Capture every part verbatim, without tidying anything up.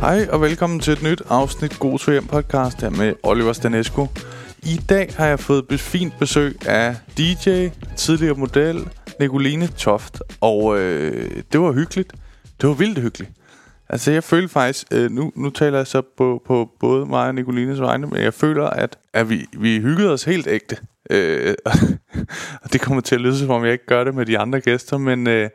Hej og velkommen til et nyt afsnit God til Hjem podcast her med Oliver Stanescu. I dag har jeg fået et fint besøg af D J, tidligere model, Nicoline Toft. Og øh, det var hyggeligt. Det var vildt hyggeligt. Altså jeg føler faktisk, øh, nu, nu taler jeg så på, på både mig og Nicolines vegne, men jeg føler, at, at vi, vi hyggede os helt ægte. Øh, og det kommer til at lyde som om jeg ikke gør det med de andre gæster, men... Øh,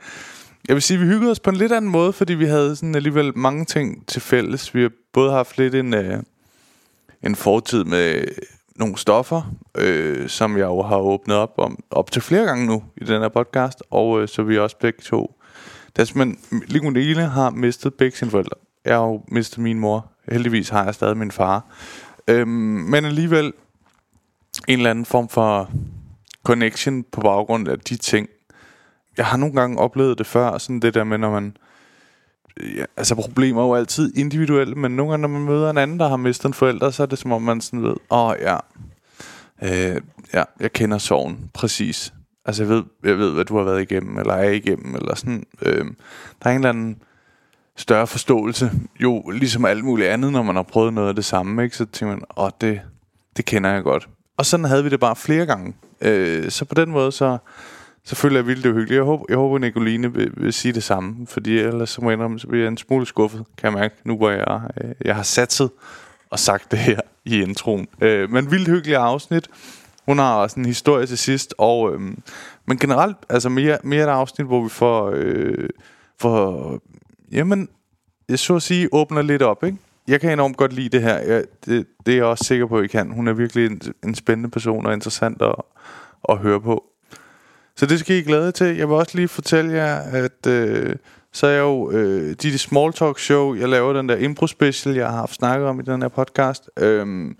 Jeg vil sige, at vi hyggede os på en lidt anden måde, fordi vi havde sådan alligevel mange ting til fælles. Vi har både haft lidt en, øh, en fortid med nogle stoffer, øh, som jeg jo har åbnet op om op til flere gange nu i den her podcast, og øh, så vi også begge to. Nicoline har mistet begge sine forældre. Jeg har jo mistet min mor. Heldigvis har jeg stadig min far. Øh, men alligevel en eller anden form for connection på baggrund af de ting. Jeg har nogle gange oplevet det før, sådan det der med, når man... Ja, altså problemer er jo altid individuelle, men nogle gange, når man møder en anden, der har mistet en forælder, så er det som om, man sådan ved, åh oh, ja, øh, ja, jeg kender sorgen, præcis. Altså jeg ved, jeg ved, hvad du har været igennem, eller er igennem, eller sådan. Øh, der er en eller anden større forståelse, jo ligesom alt muligt andet, når man har prøvet noget af det samme, ikke? Så tænker man, åh, oh, det, det kender jeg godt. Og sådan havde vi det bare flere gange. Øh, så på den måde, så... Selvfølgelig er vildt uhyggeligt. Jeg håber, jeg håber Nicoline vil, vil sige det samme, fordi ellers så må jeg indrømme, så bliver jeg en smule skuffet, kan jeg mærke, nu hvor jeg, øh, jeg har satset og sagt det her i introen. Øh, men vildt hyggeligt afsnit. Hun har også en historie til sidst, og, øh, men generelt altså mere, mere et afsnit, hvor vi får, øh, får jamen, jeg så at sige, åbner lidt op, ikke? Jeg kan enormt godt lide det her. Jeg, det, det er jeg også sikker på, at I kan. Hun er virkelig en, en spændende person og interessant at, at høre på. Så det skal I glæde til. Jeg vil også lige fortælle jer, at øh, så er jeg jo øh, de, de Small Talk show, jeg laver den der impro special, jeg har haft snakket om i den her podcast, øh,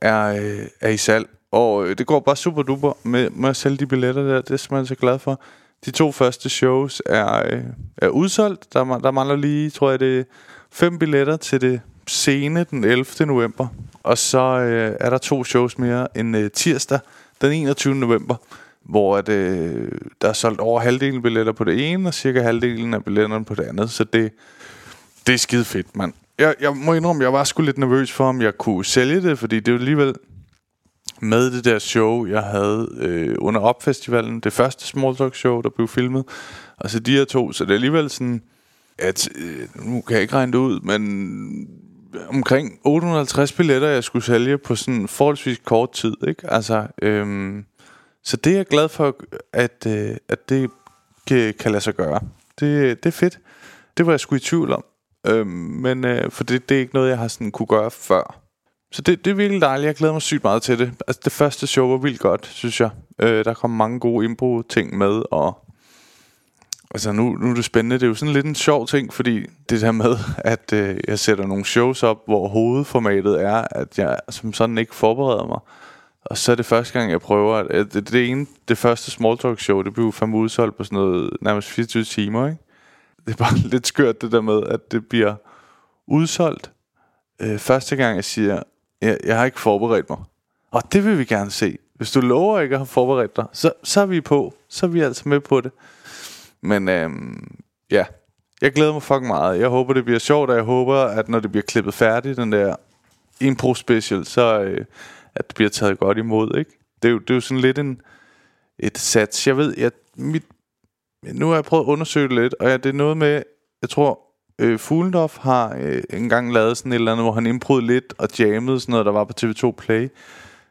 er, øh, er i salg. Og øh, det går bare super duper med, med at sælge de billetter der. Det er simpelthen så glad for. De to første shows er, øh, er udsolgt. Der, der mangler lige, tror jeg, det er fem billetter til det sene den ellevte november. Og så øh, er der to shows mere en øh, tirsdag den enogtyvende november. Hvor at, øh, der er solgt over halvdelen billetter på det ene, og cirka halvdelen af billetterne på det andet. Så det, det er skide fedt, mand. Jeg, jeg må indrømme, jeg var sgu lidt nervøs for, om jeg kunne sælge det, fordi det var alligevel med det der show, jeg havde øh, under Op-festivalen. Det første Small Talk show, der blev filmet. Og så de her to, så det er alligevel sådan, at øh, nu kan jeg ikke regne det ud, men omkring otte hundrede og halvtreds billetter, jeg skulle sælge på sådan forholdsvis kort tid, ikke? Altså... Øh, Så det er jeg glad for, at, at det kan lade sig gøre. Det, det er fedt. Det var jeg sgu i tvivl om. Øhm, men øh, for det, det er ikke noget, jeg har sådan kunne gøre før. Så det, det er virkelig dejligt. Jeg glæder mig sygt meget til det. Altså det første show var vildt godt, synes jeg. Øh, der kom mange gode impro-ting med. Og altså nu, nu er det spændende. Det er jo sådan lidt en sjov ting, fordi det der med, at øh, jeg sætter nogle shows op, hvor hovedformatet er, at jeg som sådan ikke forbereder mig. Og så er det første gang, jeg prøver... At det, det, ene, det første Small Talk show, det blev fandme udsolgt på sådan noget nærmest fireogtyve timer, ikke? Det er bare lidt skørt det der med, at det bliver udsolgt. Øh, første gang, jeg siger, jeg, jeg har ikke forberedt mig. Og det vil vi gerne se. Hvis du lover ikke at have forberedt dig, så, så er vi på. Så er vi altså med på det. Men øh, ja, jeg glæder mig fucking meget. Jeg håber, det bliver sjovt, og jeg håber, at når det bliver klippet færdigt, den der impro special, så... Øh, at det bliver taget godt imod, ikke? Det er jo, det er jo sådan lidt en, et sats. Jeg ved, jeg, mit, nu har jeg prøvet at undersøge det lidt, og ja, det er noget med, jeg tror, øh, Fuglendorf har øh, engang lavet sådan et eller andet, hvor han improd lidt og jammede sådan noget, der var på T V to Play.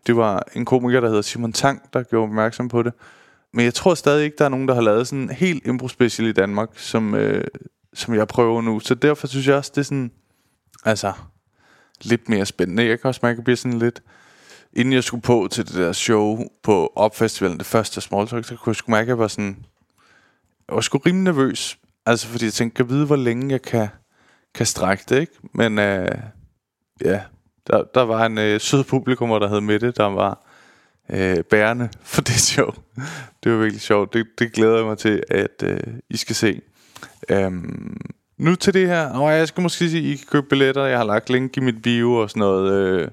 Det var en komiker, der hedder Simon Tang, der gjorde opmærksom på det. Men jeg tror stadig ikke, der er nogen, der har lavet sådan en helt impro-special i Danmark, som, øh, som jeg prøver nu. Så derfor synes jeg også, det er sådan, altså, lidt mere spændende. Jeg kan også mærke, at blive sådan lidt... Inden jeg skulle på til det der show på Op-festivalen, det første Small Talk, så kunne jeg sgu mærke, at jeg var sådan... Jeg var sgu rimelig nervøs. Altså, fordi jeg tænkte, jeg ved, hvor længe jeg kan, kan strække det, ikke? Men øh, ja, der, der var en øh, sød publikummer, der hed Mette, der var øh, bærende for det show. Det var virkelig sjovt. Det, det glæder jeg mig til, at øh, I skal se. Øhm, nu til det her. Nå, jeg skal måske sige, at I kan købe billetter. Jeg har lagt link i mit bio og sådan noget... Øh,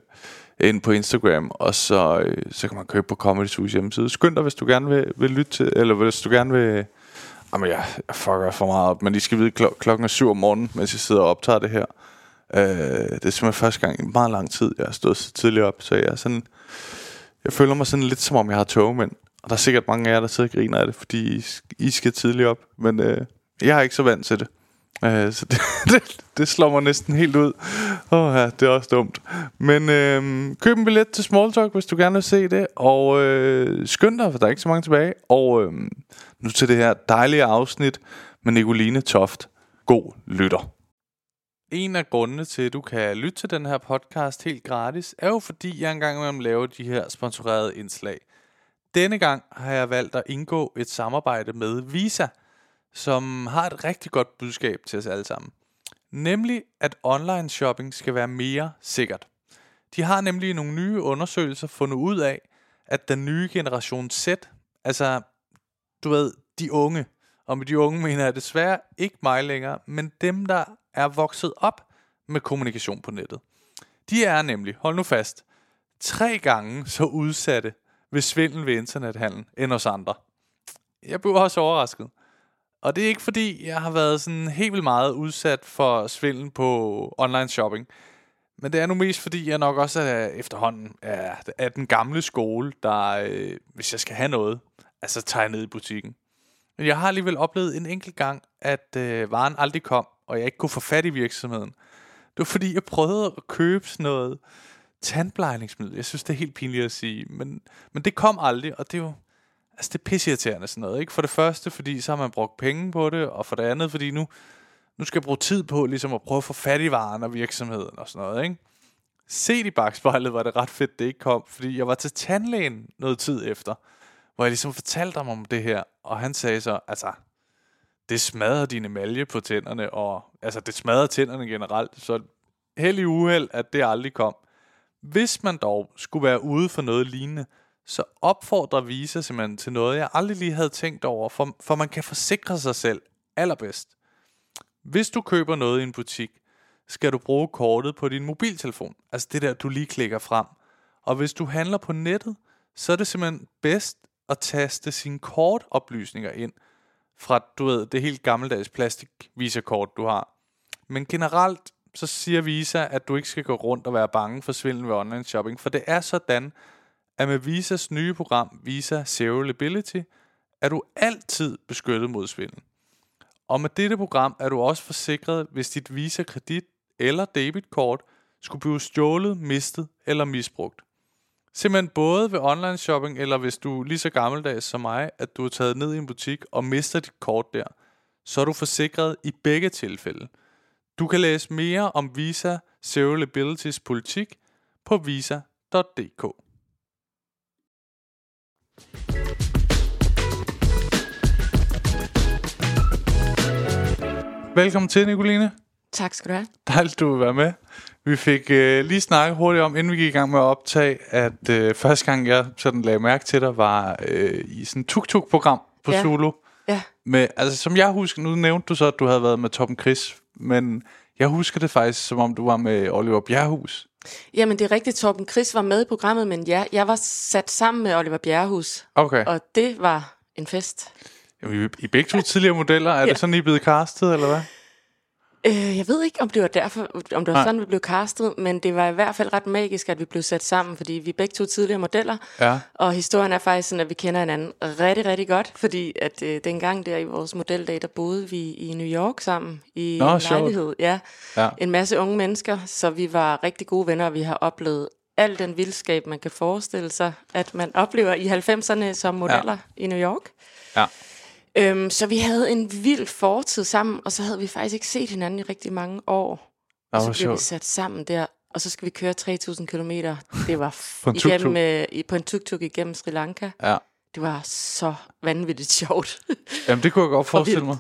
ind på Instagram, og så, øh, så kan man købe på Comedy Zoo hjemmeside. Skynd dig, hvis du gerne vil, vil lytte til, eller hvis du gerne vil... Jamen, jeg, jeg fucker for meget op, men I skal vide, kl- klokken er syv om morgenen, mens jeg sidder og optager det her. Øh, det er simpelthen første gang i meget lang tid, jeg har stået så tidligt op, så jeg er sådan, jeg føler mig sådan lidt som om jeg har togmænd. Og der er sikkert mange af jer, der sidder og griner af det, fordi I skal tidligt op. Men øh, jeg er ikke så vant til det. Øh, så det, det, det slår mig næsten helt ud. Åh ja, det er også dumt. Men øh, køb en billet til Small Talk, hvis du gerne vil se det. Og øh, skynd dig, for der er ikke så mange tilbage. Og øh, nu til det her dejlige afsnit med Nicoline Toft. God lytter. En af grundene til, at du kan lytte til den her podcast helt gratis, er jo fordi jeg engang imellem laver de her sponsorerede indslag. Denne gang har jeg valgt at indgå et samarbejde med Visa, som har et rigtig godt budskab til os alle sammen. Nemlig, at online shopping skal være mere sikkert. De har nemlig nogle nye undersøgelser fundet ud af, at den nye generation Z, altså, du ved, de unge, og med de unge mener jeg desværre ikke mig længere, men dem, der er vokset op med kommunikation på nettet. De er nemlig, hold nu fast, tre gange så udsatte ved svindel ved internethandel end os andre. Jeg blev også overrasket. Og det er ikke fordi, jeg har været sådan helt vildt meget udsat for svindel på online shopping. Men det er nu mest fordi, jeg nok også er efterhånden er, er den gamle skole, der, øh, hvis jeg skal have noget, altså tager ned i butikken. Men jeg har alligevel oplevet en enkelt gang, at øh, varen aldrig kom, og jeg ikke kunne få fat i virksomheden. Det var fordi, jeg prøvede at købe sådan noget tandplejningsmiddel. Jeg synes, det er helt pinligt at sige, men, men det kom aldrig, og det er jo altså, det er pisseirriterende sådan noget, ikke? For det første, fordi så har man brugt penge på det, og for det andet, fordi nu, nu skal jeg bruge tid på ligesom at prøve at få fat i varen og virksomheden og sådan noget, ikke? Set i bagspejlet var det ret fedt, det ikke kom, fordi jeg var til tandlægen noget tid efter, hvor jeg ligesom fortalte ham om det her, og han sagde så, altså, det smadrer din emalje på tænderne, og altså, det smadrer tænderne generelt, så held i uheld, at det aldrig kom. Hvis man dog skulle være ude for noget lignende, så opfordrer Visa simpelthen til noget, jeg aldrig lige havde tænkt over, for, for man kan forsikre sig selv allerbedst. Hvis du køber noget i en butik, skal du bruge kortet på din mobiltelefon, altså det der, du lige klikker frem. Og hvis du handler på nettet, så er det simpelthen bedst at taste sine kortoplysninger ind fra, du ved, det helt gammeldags plastik-Visa-kort, du har. Men generelt, så siger Visa, at du ikke skal gå rundt og være bange for svindel ved online shopping, for det er sådan, at med Visas nye program, Visa Secure Liability, er du altid beskyttet mod svindel. Og med dette program er du også forsikret, hvis dit Visa-kredit eller debitkort skulle blive stjålet, mistet eller misbrugt. Simpelthen både ved online shopping, eller hvis du er lige så gammeldags som mig, at du er taget ned i en butik og mister dit kort der, så er du forsikret i begge tilfælde. Du kan læse mere om Visa Secure Liabilitys politik på visa punktum d k. Velkommen til, Nicoline. Tak skal du have. Dejligt, du vil være med. Vi fik øh, lige snakket hurtigt om, inden vi gik i gang med at optage, at øh, første gang, jeg sådan lagde mærke til dig, var øh, i sådan et Tuk Tuk-program på ja. Solo. Ja. Med, altså, som jeg husker, nu nævnte du så, at du havde været med Toppen Chris, men jeg husker det faktisk, som om du var med Oliver Bjerrehuus. Jamen, det er rigtigt. Toppen Chris var med i programmet, men ja, jeg var sat sammen med Oliver Bjerrehuus. Okay. Og det var en fest. Jamen, I begge to tidligere modeller, er ja. det sådan, I er blevet castet, eller hvad? Øh, jeg ved ikke, om det var derfor, om det var sådan, vi blev castet, men det var i hvert fald ret magisk, at vi blev sat sammen, fordi vi er begge to tidligere modeller, ja. og historien er faktisk sådan, at vi kender hinanden rigtig, rigtig godt, fordi at øh, dengang der i vores modeldag, der boede vi i New York sammen i Nå, en lejlighed. Ja, ja. En masse unge mennesker, så vi var rigtig gode venner, og vi har oplevet al den vildskab, man kan forestille sig, at man oplever i halvfemserne som modeller ja. i New York. Ja. Øhm, så vi havde en vild fortid sammen, og så havde vi faktisk ikke set hinanden i rigtig mange år. Og så blev vi sat sammen der, og så skal vi køre tre tusind kilometer. Det var på en tuk-tuk igennem, øh, igennem Sri Lanka. Ja. Det var så vanvittigt sjovt. Jamen det kunne jeg godt forestille mig.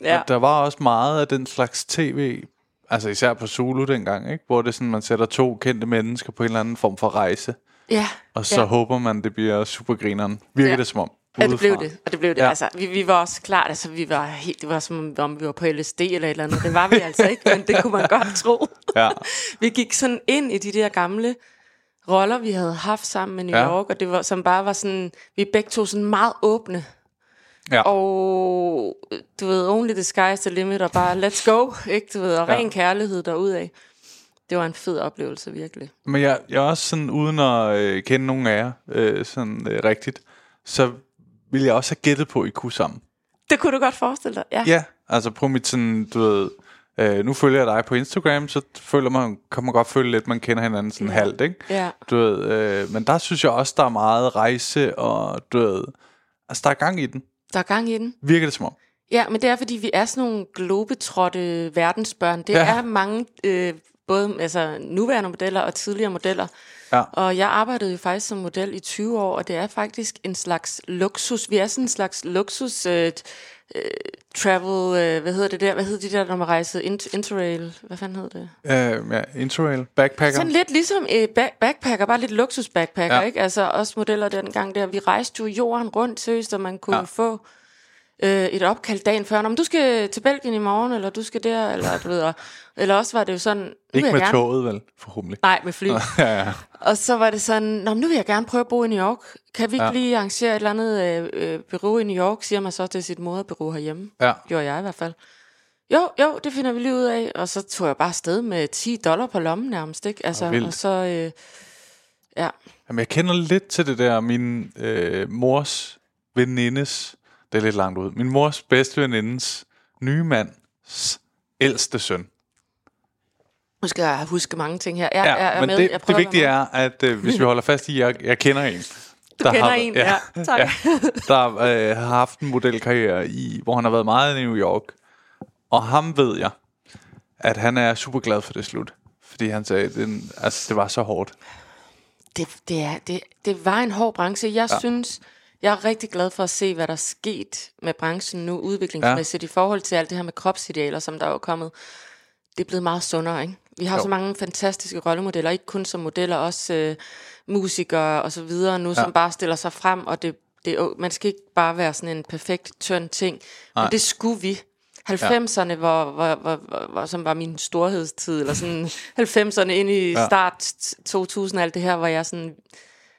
Ja. Der var også meget af den slags tv, altså især på Zulu dengang, ikke? Hvor det sådan, man sætter to kendte mennesker på en eller anden form for rejse. Ja. Og så ja. håber man, det bliver supergrineren. Virker ja. det som om? Ja, det blev det, og det blev det. Ja. Altså, vi, vi var også klart, altså, vi var helt, det var som om vi var på L S D eller et eller andet. Det var vi altså ikke, men det kunne man godt tro. Ja. Vi gik sådan ind i de der gamle roller, vi havde haft sammen med New ja. York, og det var, som bare var sådan, vi begge to sådan meget åbne. Ja. Og du ved, only the sky is the limit, og bare let's go, ikke? Du ved, og ren ja. kærlighed derudad. det var en fed oplevelse, virkelig. Men jeg, jeg er også sådan, uden at øh, kende nogen af jer øh, sådan øh, rigtigt, så ville jeg også have gættet på, I kunne sammen. Det kunne du godt forestille dig, ja. Ja, altså på mit sådan, du ved, øh, nu følger jeg dig på Instagram, så føler man, kan man godt føle lidt, man kender hinanden sådan ja. halvt, ikke? Ja. Du ved, øh, men der synes jeg også, der er meget rejse, og du ved, altså der er gang i den. Der er gang i den. Virker det som om? Ja, men det er, fordi vi er sådan nogle globetrotte verdensbørn. Det ja. er mange, øh, både altså, nuværende modeller og tidligere modeller. Ja. Og jeg arbejdede jo faktisk som model i tyve år, og det er faktisk en slags luksus. Vi er sådan en slags luksus øh, travel, øh, hvad hedder det der? Hvad hed de der, når man rejsede? Interrail, hvad fanden hed det? Øh, ja, Interrail, backpacker. Sådan lidt ligesom øh, back- backpacker, bare lidt luksusbackpacker, ja. ikke? Altså også modeller dengang der. Vi rejste jo jorden rundt, seriøst, og man kunne ja. få... et opkald dagen før, om du skal til Belgien i morgen, eller du skal der, eller du ved, og, eller også var det jo sådan... Ikke med gerne... toget, vel? Forhåbentlig. Nej, med fly. ja, ja. Og så var det sådan, nå, nu vil jeg gerne prøve at bo i New York. Kan vi ikke ja. lige arrangere et eller andet øh, øh, bureau i New York, siger man så til sit moderbureau herhjemme. Ja. Gjorde jeg i hvert fald. Jo, jo, det finder vi lige ud af. Og så tog jeg bare afsted med ti dollar på lommen nærmest, ikke? Altså, og, og så... Øh, ja. Jamen, jeg kender lidt til det der, min øh, mors venindes... Det er lidt langt ud. Min mors bedste venindens nye mands ældste søn. Nu skal jeg huske mange ting her. Jeg, ja, jeg er men med. Det, jeg det vigtige er, at øh, hvis vi holder fast i, jeg, jeg kender en. Du der kender har, en, ja. ja tak. Ja, der øh, har haft en modelkarriere, i, hvor han har været meget i New York. Og ham ved jeg, at han er super glad for det slut. Fordi han sagde, at den, altså, det var så hårdt. Det, det, er, det, det var en hård branche. Jeg ja. synes... Jeg er rigtig glad for at se, hvad der er sket med branchen nu, udviklingsmæssigt, ja. i forhold til alt det her med kropsidealer, som der er jo kommet. Det er blevet meget sundere, ikke? Vi har jo. så mange fantastiske rollemodeller, ikke kun som modeller, også øh, musikere og så videre nu, ja. som bare stiller sig frem, og det, det, man skal ikke bare være sådan en perfekt, tynd ting. Nej. Men det skulle vi. halvfemserne, ja. hvor, hvor, hvor, hvor, som var min storhedstid, eller sådan halvfemserne ind i ja. start to tusind, alt det her, hvor jeg sådan...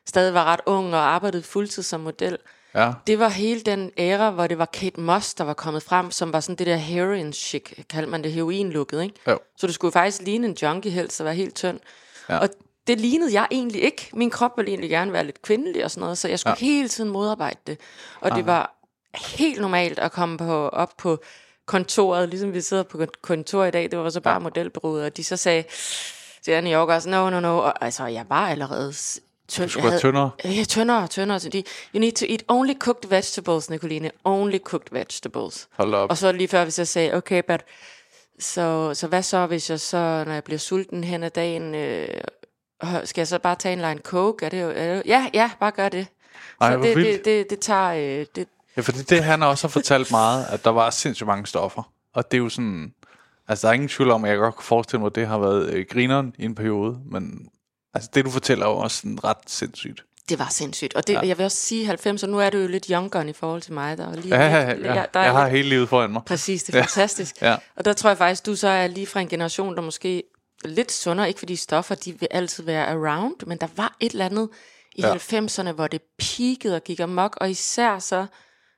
stadig var ret ung og arbejdede fuldtid som model. Ja. Det var hele den æra, hvor det var Kate Moss, der var kommet frem, som var sådan det der heroin-chic, kaldte man det, heroin-looket, ikke? Jo. Så du skulle faktisk ligne en junkie helst og være helt tynd. Ja. Og det lignede jeg egentlig ikke. Min krop ville egentlig gerne være lidt kvindelig og sådan noget, så jeg skulle ja. hele tiden modarbejde det. Og Aha. det var helt normalt at komme på, op på kontoret, ligesom vi sidder på kontor i dag, det var så bare ja. modelbureauet, og de så sagde, det er New York også, no, no, no, og altså jeg var allerede... Tynd, jeg havde, tyndere. Ja, tyndere, tyndere. Så de, you need to eat only cooked vegetables, Nicoline. Only cooked vegetables. Hold op. Og så lige før, hvis jeg sagde, okay, but, så, så hvad så, hvis jeg så, når jeg bliver sulten hen ad dagen, øh, skal jeg så bare tage en line coke? Er det, er det, ja, ja, bare gør det. Så Ej, det, det, det, det tager... Øh, det. Ja, fordi det, han også har fortalt meget, at der var sindssygt mange stoffer. Og det er jo sådan... Altså, der er ingen tvivl om, at jeg godt kan forestille mig, at det har været øh, grineren i en periode, men... Altså det, du fortæller, er jo også sådan ret sindssygt. Det var sindssygt. Og det, ja. jeg vil også sige halvfemser, nu er det jo lidt young gun i forhold til mig. Der er lige, ja, ja, ja. Der er jeg har lidt, hele livet foran mig. Præcis, det er ja. fantastisk. Ja. Og der tror jeg faktisk, du så er lige fra en generation, der måske er lidt sundere. Ikke fordi stoffer, de vil altid være around, men der var et eller andet i ja. halvfemserne, hvor det peakede og gik amok. Og især så,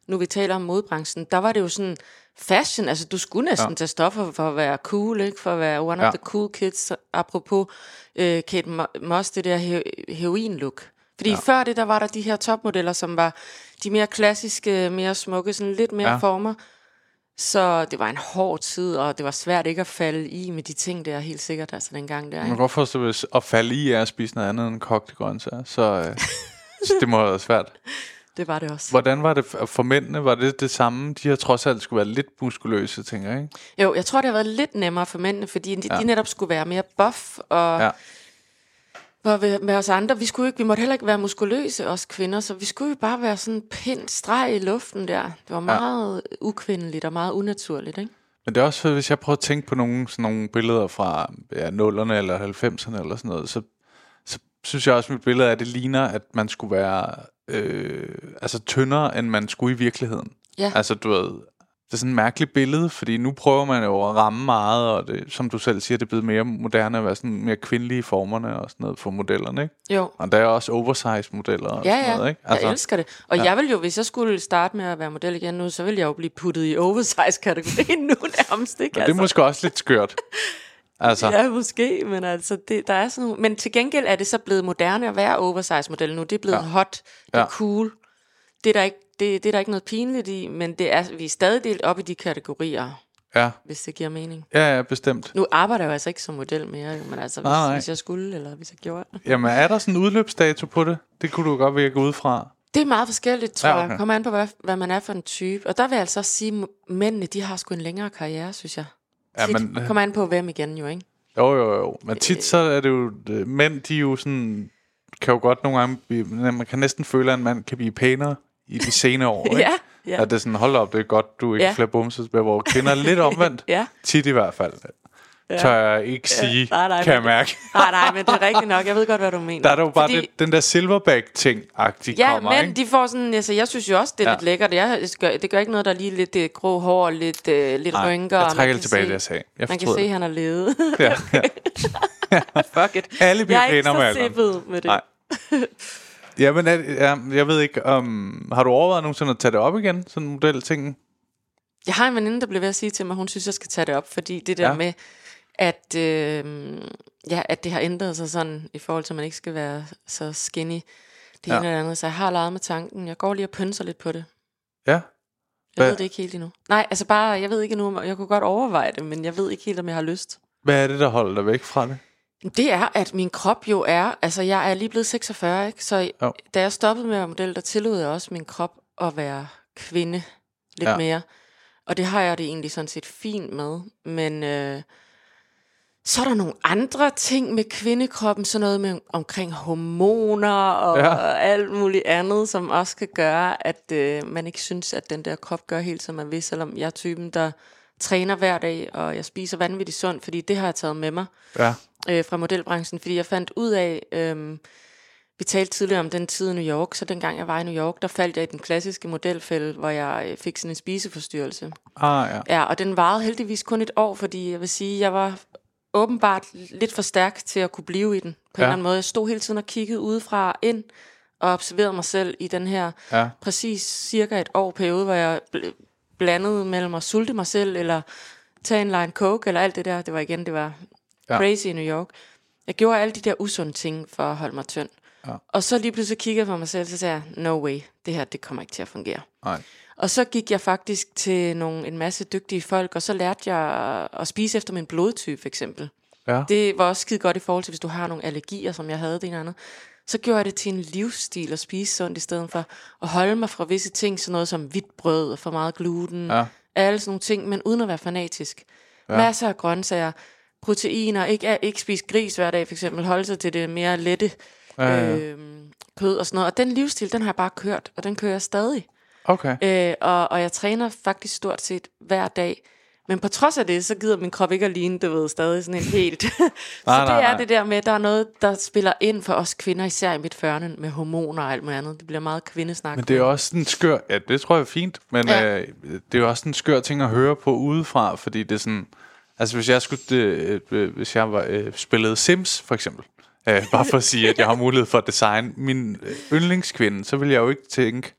nu vi taler om modbranchen, der var det jo sådan fashion. Altså du skulle næsten ja. tage stoffer for at være cool, ikke? For at være one ja. of the cool kids. Apropos... Kate Moss, det der heroin-look. Fordi ja. før det, der var der de her topmodeller, som var de mere klassiske, mere smukke, sådan lidt mere ja. former. Så det var en hård tid, og det var svært ikke at falde i med de ting der, helt sikkert, altså dengang der. Man kan godt forstå, at falde i er at spise noget andet end kogte grøntsager, så, øh, så det må have været svært. Det var det også. Hvordan var det for mændene? Var det det samme? De har trods alt skulle være lidt muskuløse, tænker jeg, ikke? Jo, jeg tror, det har været lidt nemmere for mændene, fordi de, ja. de netop skulle være mere buff. Og ja. hvor vi, med os andre, vi, skulle ikke, vi måtte heller ikke være muskuløse, os kvinder, så vi skulle jo bare være sådan en pind streg i luften der. Det var meget ja. ukvindeligt og meget unaturligt, ikke? Men det er også, hvis jeg prøver at tænke på nogle, sådan nogle billeder fra ja, nullerne eller halvfemserne eller sådan noget, så, så synes jeg også, mit billede er, at det ligner, at man skulle være... Øh, altså tyndere, end man skulle i virkeligheden. Ja. Altså du ved, det er sådan et mærkeligt billede, fordi nu prøver man jo at ramme meget, og det, som du selv siger, det er blevet mere moderne at være sådan mere kvindelige formerne og sådan noget for modellerne, ikke? Jo. Og der er også oversize modeller og ja, sådan noget, ikke? Altså, jeg elsker det. Og ja. jeg vil jo, hvis jeg skulle starte med at være model igen nu, så ville jeg jo blive puttet i oversize kategorien nu nærmest, ikke? Altså. Det er måske også lidt skørt. Altså. Ja, måske, men altså, det, der er sådan nogle... Men til gengæld er det så blevet moderne at være oversize-model nu. Det er blevet ja. hot, det er ja. cool. Det er, der ikke, det, det er der ikke noget pinligt i, men det er, vi er stadig delt op i de kategorier, ja. hvis det giver mening. Ja, ja, bestemt. Nu arbejder jeg jo altså ikke som model mere, jo, men altså, hvis, nej, nej. hvis jeg skulle, eller hvis jeg gjorde det. Jamen, er der sådan en udløbsdato på det? Det kunne du godt virke ud fra. Det er meget forskelligt, tror ja, okay. jeg. Kommer an på, hvad, hvad man er for en type. Og der vil jeg altså også sige, at mændene, de har sgu en længere karriere, synes jeg. Ja, men, det kommer an på hvem igen jo, ikke? Jo, jo, jo. Men tit så er det jo... Mænd, de jo sådan... Kan jo godt nogle gange... Blive, man kan næsten føle, at man kan blive pænere i de senere år, ikke? ja, ja. At det er sådan, hold op, det er godt, du ikke ja. flere bumses med, hvor kvinder er lidt omvendt. ja. Tit i hvert fald. Ja. Tør jeg ikke sige, ja. nej, nej, kan jeg mærke. nej, nej, men det er rigtigt nok. Jeg ved godt, hvad du mener. Der er jo bare Fordi... det, den der silverback-ting-agtige ja, kommer, men ikke? De får sådan... Altså, jeg synes jo også, det er ja. lidt lækkert. Jeg, det, gør, det gør ikke noget, der lige lidt det grå hår, lidt, øh, lidt nej, rynker. Jeg trækker lidt tilbage, se, det jeg sagde. Jeg man kan det. se, at han er ledet. ja, ja. Fuck it. Alle bliver jeg er ikke så sippet med det. ja, men jeg, jeg ved ikke... Um, har du overvejet nogensinde at tage det op igen? Sådan en model-ting? Jeg har en veninde, der blev ved at sige til mig, hun synes, jeg skal tage det op, fordi det der ja. med... At, øh, ja, at det har ændret sig sådan, i forhold til, at man ikke skal være så skinny, det ja. ene eller andet. Så jeg har leget med tanken. Jeg går lige og pynser lidt på det. Ja. Jeg Hva? ved det ikke helt endnu. Nej, altså bare, jeg ved ikke endnu. Jeg kunne godt overveje det, men jeg ved ikke helt, om jeg har lyst. Hvad er det, der holder dig væk fra det? Det er, at min krop jo er... Altså, jeg er lige blevet seksogfyrre, ikke? Så oh. da jeg stoppede med at være model, der tillod jeg også min krop at være kvinde lidt ja. mere. Og det har jeg det egentlig sådan set fint med. Men... Øh, så er der nogle andre ting med kvindekroppen, sådan noget med omkring hormoner og, ja. og alt muligt andet, som også kan gøre, at øh, man ikke synes, at den der krop gør helt, som man vil, selvom jeg er typen, der træner hver dag, og jeg spiser vanvittigt sundt, fordi det har jeg taget med mig ja. øh, fra modelbranchen, fordi jeg fandt ud af, øh, vi talte tidligere om den tid i New York, så dengang jeg var i New York, der faldt jeg i den klassiske modelfælde, hvor jeg fik sådan en spiseforstyrrelse. Ah, ja. ja, og den varede heldigvis kun et år, fordi jeg vil sige, jeg var... åbenbart lidt for stærk til at kunne blive i den på en ja. eller anden måde. Jeg stod hele tiden og kiggede udefra ind og observerede mig selv i den her ja. præcis cirka et år periode, hvor jeg bl- blandede mellem at sulte mig selv eller tage en line coke eller alt det der. Det var igen, det var ja. crazy i New York. Jeg gjorde alle de der usunde ting for at holde mig tynd. Ja. Og så lige pludselig kiggede jeg på mig selv, så sagde jeg, no way, det her, det kommer ikke til at fungere. Nej. Og så gik jeg faktisk til nogle, en masse dygtige folk, og så lærte jeg at spise efter min blodtype, for eksempel. Ja. Det var også skide godt i forhold til, hvis du har nogle allergier, som jeg havde det eller andet. Så gjorde jeg det til en livsstil at spise sundt, i stedet for at holde mig fra visse ting, sådan noget som hvidt brød og for meget gluten, ja. alle sådan nogle ting, men uden at være fanatisk. Ja. Masser af grøntsager, proteiner, ikke, ikke spise gris hver dag, for eksempel, holde sig til det mere lette ja, ja. Øh, kød og sådan noget. Og den livsstil, den har jeg bare kørt, og den kører jeg stadig. Okay. Øh, og, og jeg træner faktisk stort set hver dag. Men på trods af det, så gider min krop ikke at ligne, du ved, stadig sådan en helt. så nej, det nej, er nej. det der med, at der er noget, der spiller ind for os kvinder, især i midt fyrrerne, med hormoner og alt muligt andet. Det bliver meget kvindesnak. Men det er også sådan en skør, ja, det tror jeg er fint, men ja. øh, det er også sådan en skør ting at høre på udefra, fordi det er sådan, altså hvis jeg skulle, øh, hvis jeg var, øh, spillede Sims for eksempel, øh, bare for at sige, at jeg har mulighed for at designe min yndlingskvinde, så ville jeg jo ikke tænke,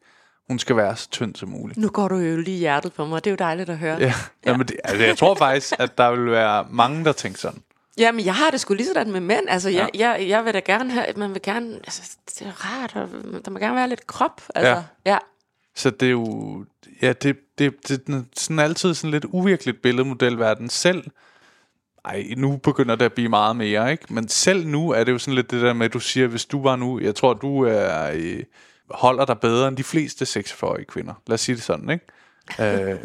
hun skal være så tynd som muligt. Nu går du jo lige hjertet på mig, det er jo dejligt at høre. Ja, ja. Jamen, det, altså, jeg tror faktisk, at der vil være mange, der tænker sådan. Jamen, jeg har det sgu lige sådan med mænd. Altså, jeg, ja. jeg, jeg vil da gerne have, at man vil gerne, altså, det er rart, og der må gerne være lidt krop. Altså. Ja. ja. Så det er jo, ja, det, det, det, det er sådan altid sådan lidt uvirkeligt billedmodelverden selv. Ej, nu begynder det at blive meget mere, ikke? Men selv nu er det jo sådan lidt det der med, at du siger, hvis du var nu, jeg tror, du er... Øh, holder dig bedre end de fleste seksogfyrre-årige kvinder. Lad os sige det sådan, ikke? øh,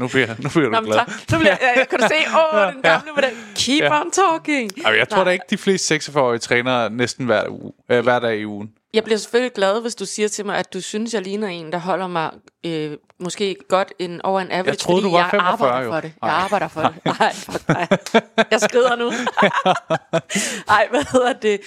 nu bliver, nu bliver du glad. Nu bliver, øh, kan du se, åh, oh, den gamle med den. Keep ja. on talking. Jamen, jeg tror Nej. da ikke, de fleste seksogfyrre-årige træner næsten hver, uge, øh, hver dag i ugen. Jeg bliver selvfølgelig glad, hvis du siger til mig, at du synes, jeg ligner en, der holder mig øh, måske godt en, over en average. Jeg troede, du var femogfyrre, jeg arbejder jo. for det. Jeg Ej. arbejder for Ej. det. Nej, fuck dig. Jeg skrider nu. Nej, hvad hedder det?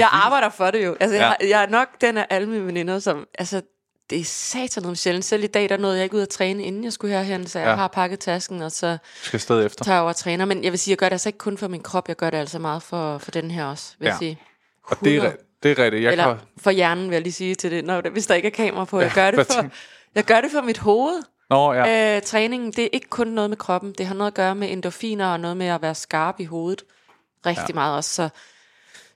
Jeg arbejder for det jo. Altså, ja. jeg, jeg er nok den af alle mine veninder, som... Altså, det er satanet sjældent. Selv i dag, der nåede jeg ikke ud at træne, inden jeg skulle herhen, så jeg ja. har pakket tasken, og så skal stadig efter. tager jeg over og træner. Men jeg vil sige, jeg gør det altså ikke kun for min krop, jeg gør det altså meget for, for den her også, vil ja. jeg sige. Og det er Det er rigtigt. Jeg Eller kan... for hjernen, vil jeg lige sige til det. Nå, hvis der ikke er kamera på. Jeg gør det for, jeg gør det for mit hoved. Nå, ja. øh, Træningen, det er ikke kun noget med kroppen. Det har noget at gøre med endorfiner og noget med at være skarp i hovedet. rigtig ja. meget også. Så,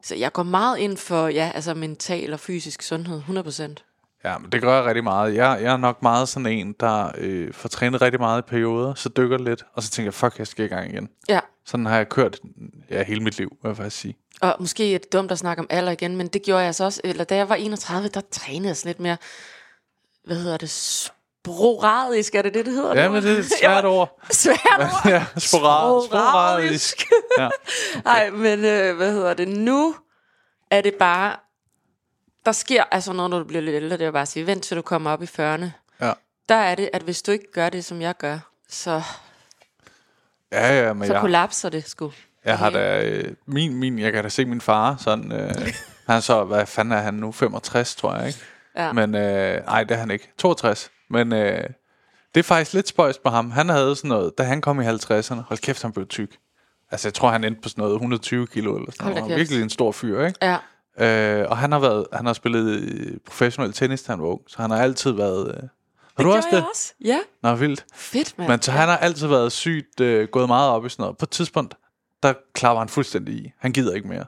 så jeg går meget ind for ja, altså mental og fysisk sundhed, hundrede procent. Ja, men det gør jeg rigtig meget. Jeg, jeg er nok meget sådan en, der øh, får trænet rigtig meget i perioder, så dykker lidt, og så tænker jeg, fuck, jeg skal i gang igen. Ja. Sådan har jeg kørt ja, hele mit liv, vil jeg faktisk sige. Og måske er det dumt at snakke om alder igen, men det gjorde jeg så også. Eller da jeg var enogtredive, der trænede jeg sådan lidt mere, hvad hedder det, sporadisk, er det det, det hedder? Ja, men det er et svært ord. Svært ord? Ja, sporadisk. Sporadisk. Ja. Ej, men øh, hvad hedder det, nu er det bare... Der sker altså noget, når du bliver lidt ældre. Det er bare at sige, vent til du kommer op i fyrrerne. Ja. Der er det, at hvis du ikke gør det, som jeg gør, så, ja, ja, men så jeg, kollapser det sgu. Jeg har da øh, min, min, jeg kan da se min far sådan, øh, han så, hvad fanden er han nu? femogtres, tror jeg, ikke? Ja. Men øh, nej, det er han ikke. toogtres. Men øh, det er faktisk lidt spøjst med ham. Han havde sådan noget, da han kom i halvtredserne, hold kæft, han blev tyk. Altså jeg tror, han endte på sådan noget et hundrede og tyve kilo eller sådan noget. Han var virkelig en stor fyr, ikke? Ja. Øh, og han har været, han har spillet professionel tennis, da han var ung, så han har altid været. Øh, har du også det? Også. Ja. Nå, vildt. Fedt, mand. Men så ja. han har altid været sygt, øh, gået meget op i sådan noget. På et tidspunkt, der klapper han fuldstændig i. Han gider ikke mere.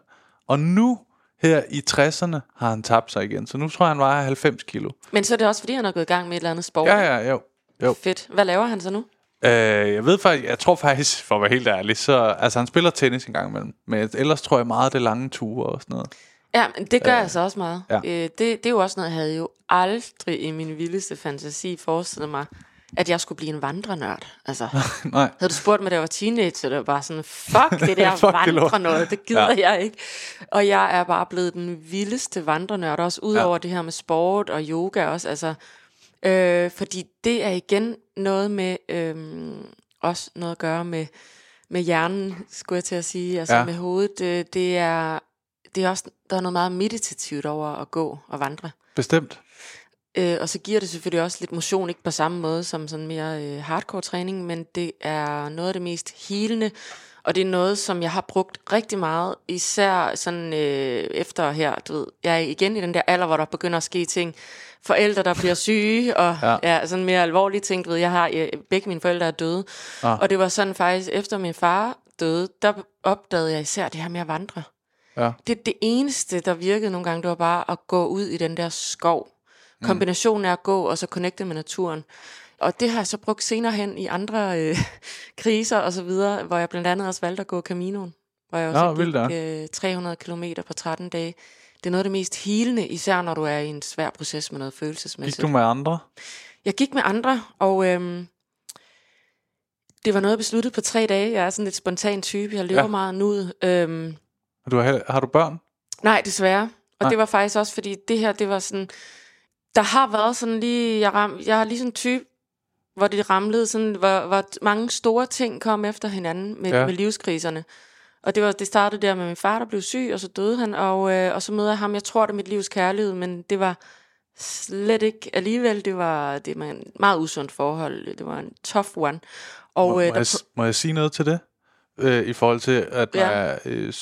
Og nu her i tresserne har han tabt sig igen, så nu tror jeg, han vejer halvfems kilo. Men så er det også fordi han har gået i gang med et eller andet sport. Ja, ja, jo, jo. Fedt. Hvad laver han så nu? Øh, jeg ved faktisk, jeg tror faktisk, for at være helt ærlig, så altså han spiller tennis en gang imellem, men ellers tror jeg meget det lange ture og sådan noget. Ja, men det gør øh, jeg så også meget. Ja. Øh, det, det er jo også noget, jeg havde jo aldrig i min vildeste fantasi forestillet mig, at jeg skulle blive en vandrenørd. Altså, nej. Havde du spurgt mig, da jeg var teenager, så det var bare sådan, fuck det der fuck vandre noget, det gider ja. jeg ikke. Og jeg er bare blevet den vildeste vandrenørd, også udover ja. det her med sport og yoga også. Altså, øh, fordi det er igen noget med, øh, også noget at gøre med, med hjernen, skulle jeg til at sige, altså ja. med hovedet. Øh, det er... Det er også, der er noget meget meditativt over at gå og vandre. Bestemt. Øh, og så giver det selvfølgelig også lidt motion, ikke på samme måde som sådan mere øh, hardcore træning, men det er noget af det mest healende, og det er noget, som jeg har brugt rigtig meget, især sådan øh, efter her, du ved, jeg er igen i den der alder, hvor der begynder at ske ting. Forældre, der bliver syge, og ja. Ja, sådan mere alvorlige ting, du ved, jeg har, øh, begge mine forældre er døde, ah. og det var sådan faktisk, efter min far døde, der opdagede jeg især det her med at vandre. Ja. Det det eneste, der virkede nogle gange, det var bare at gå ud i den der skov. Kombinationen af at gå og så connecte med naturen. Og det har jeg så brugt senere hen i andre øh, kriser og så videre, hvor jeg blandt andet også valgte at gå Caminoen, hvor jeg også ja, gik øh, tre hundrede kilometer på tretten dage. Det er noget af det mest healende, især når du er i en svær proces med noget følelsesmæssigt. Gik du med andre? Jeg gik med andre, og øhm, det var noget, jeg besluttede på tre dage. Jeg er sådan lidt spontan type, jeg lever ja. meget nuet. Øhm, Du har, har du børn? Nej, desværre. Og Nej. det var faktisk også, fordi det her, det var sådan... Der har været sådan lige... Jeg, ram, jeg har lige sådan en type, hvor det ramlede sådan... Hvor, hvor mange store ting kom efter hinanden med, ja. med livskriserne. Og det var det startede der med min far, der blev syg, og så døde han. Og, øh, og så møder jeg ham. Jeg tror, det er mit livs kærlighed, men det var slet ikke alligevel. Det var, det var en meget usundt forhold. Det var en tough one. Og, må, øh, må, der, jeg, må jeg sige noget til det? Øh, I forhold til at ja. jeg, øh,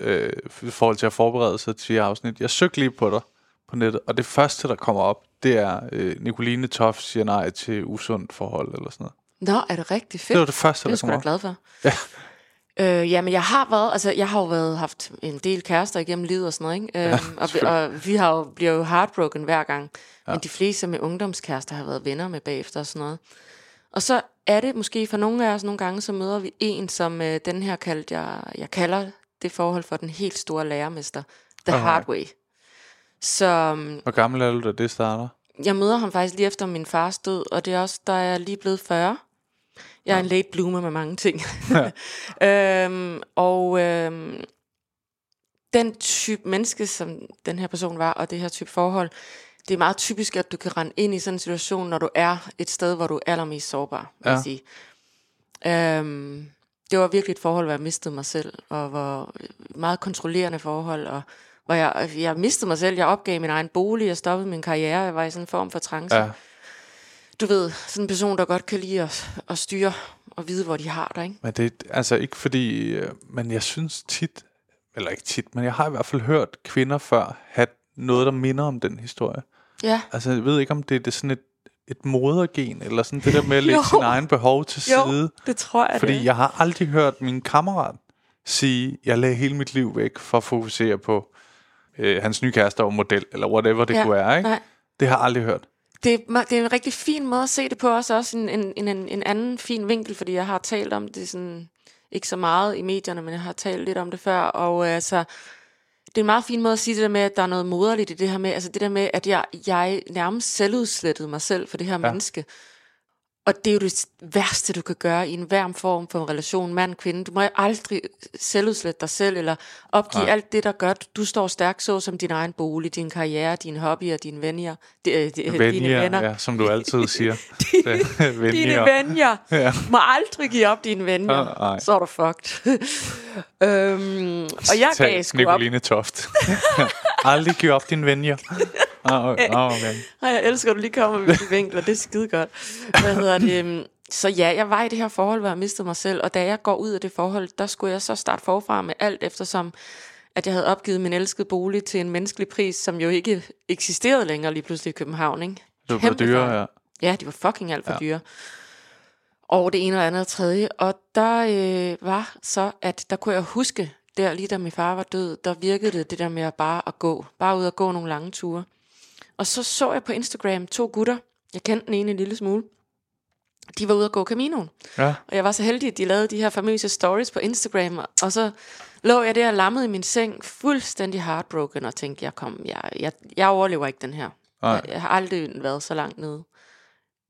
øh, i forhold til at forberede sig til afsnit. Jeg søgte lige på dig på nettet, og det første der kommer op, det er øh, Nicoline Toft siger nej til usundt forhold eller sådan noget. Nå, er det rigtig fedt. Det var det første det der kom op. Det er jeg glad for. Ja. Øh, ja, men jeg har været, altså jeg har jo været haft en del kærester igennem livet og sådan noget, ikke? Øh, ja, og, og vi har jo, bliver jo heartbroken hver gang. Ja. Men de fleste med ungdomskærester har været venner med bagefter og sådan noget. Og så er det måske for nogle af os nogle gange, så møder vi en, som øh, den her kaldte jeg, jeg kalder det forhold for den helt store lærermester, the okay. hard way. Så, hvor gammel er du, da det starter? Jeg møder ham faktisk lige efter min fars død, og det er også, der er jeg lige blevet fyrre. Jeg er ja. en late bloomer med mange ting. Ja. øhm, og øhm, den type menneske, som den her person var, og det her type forhold, det er meget typisk, at du kan rende ind i sådan en situation, når du er et sted, hvor du er allermest sårbar, vil ja. jeg sige. Øhm, det var virkelig et forhold, hvor jeg mistede mig selv, og hvor meget kontrollerende forhold, og hvor jeg, jeg mistede mig selv, jeg opgav min egen bolig, jeg stoppede min karriere, jeg var i sådan en form for trance. Ja. Du ved, sådan en person, der godt kan lide at, at styre og vide, hvor de har dig, ikke? Men det er altså ikke fordi, men jeg synes tit, eller ikke tit, men jeg har i hvert fald hørt kvinder før have noget, der minder om den historie. Ja. Altså, jeg ved ikke, om det, det er sådan et, et modergen, eller sådan det der med at lægge sin egen behov til jo, side. Jo, det tror jeg. Fordi det. jeg har aldrig hørt min kammerat sige, jeg lagde hele mit liv væk for at fokusere på øh, hans nye kæreste og model, eller whatever det ja, kunne være, ikke? Nej. Det har jeg aldrig hørt. Det, det er en rigtig fin måde at se det på, også, også en, en, en, en anden fin vinkel, fordi jeg har talt om det sådan, ikke så meget i medierne, men jeg har talt lidt om det før, og øh, altså... Det er en meget fin måde at sige det der med, at der er noget moderligt i det her med, altså det der med, at jeg, jeg nærmest selvudslettede mig selv for det her ja. menneske. Og det er jo det værste, du kan gøre i en varm form for en relation mand-kvinde. Du må aldrig selvudslette dig selv, eller opgive ja. alt det, der gør, du står stærk, så som din egen bolig, din karriere, dine hobbyer, dine venner. De, de, venner dine venner. Ja, som du altid siger. dine, venner. dine venner. Ja. Må aldrig give op dine venner. Ja, så er du fucked. øhm, og jeg Tag gav sgu Nicoline op. Toft. aldrig give op dine venner. Ah, okay. Ah, okay. Ej, jeg elsker, at du lige kommer med de vinkler. Det er skide godt. Hvad hedder det? Så ja, jeg var i det her forhold, hvor jeg mistede mig selv. Og da jeg går ud af det forhold, der skulle jeg så starte forfra med alt, eftersom at jeg havde opgivet min elskede bolig til en menneskelig pris, som jo ikke eksisterede længere lige pludselig i København, ikke? Det var dyre, ja. Ja, de var fucking alt for ja. dyre. Og det ene og andet og tredje. Og der øh, var så, at der kunne jeg huske, der lige da min far var død, der virkede det, det der med at bare at gå. Bare ud og gå nogle lange ture. Og så så jeg på Instagram to gutter. Jeg kendte den ene en lille smule. De var ude at gå Caminoen. Ja. Og jeg var så heldig, at de lavede de her famøse stories på Instagram. Og så lå jeg der og lammede i min seng, fuldstændig heartbroken, og tænkte, jeg, kom, jeg, jeg, jeg overlever ikke den her. Jeg, jeg har aldrig været så langt nede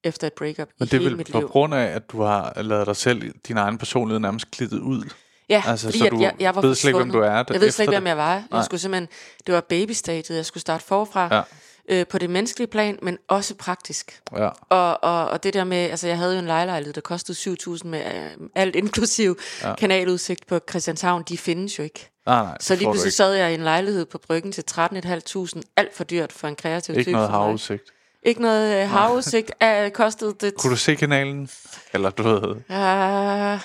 efter et breakup i hele mit liv. Men det er vel på grund af, at du har lavet dig selv, din egen personlighed nærmest glidet ud. Ja, altså, så jeg, du jeg, jeg var ved slet ikke, hvem du er. Jeg ved slet ikke, hvem jeg var. Jeg Nej. skulle simpelthen, det var babystatet, jeg skulle starte forfra. Ja. På det menneskelige plan, men også praktisk. Ja. Og, og, og det der med, altså jeg havde jo en lejlighed, der kostede syv tusind med øh, alt inklusiv ja. kanaludsigt på Christianshavn, de findes jo ikke. Ah, nej, så lige pludselig sad jeg i en lejlighed på Bryggen til tretten tusind fem hundrede, alt for dyrt for en kreativ type. Ikke noget havudsigt. Ikke noget øh, havudsigt, øh, kostede det... T- kunne du se kanalen? Eller du ved... Uh...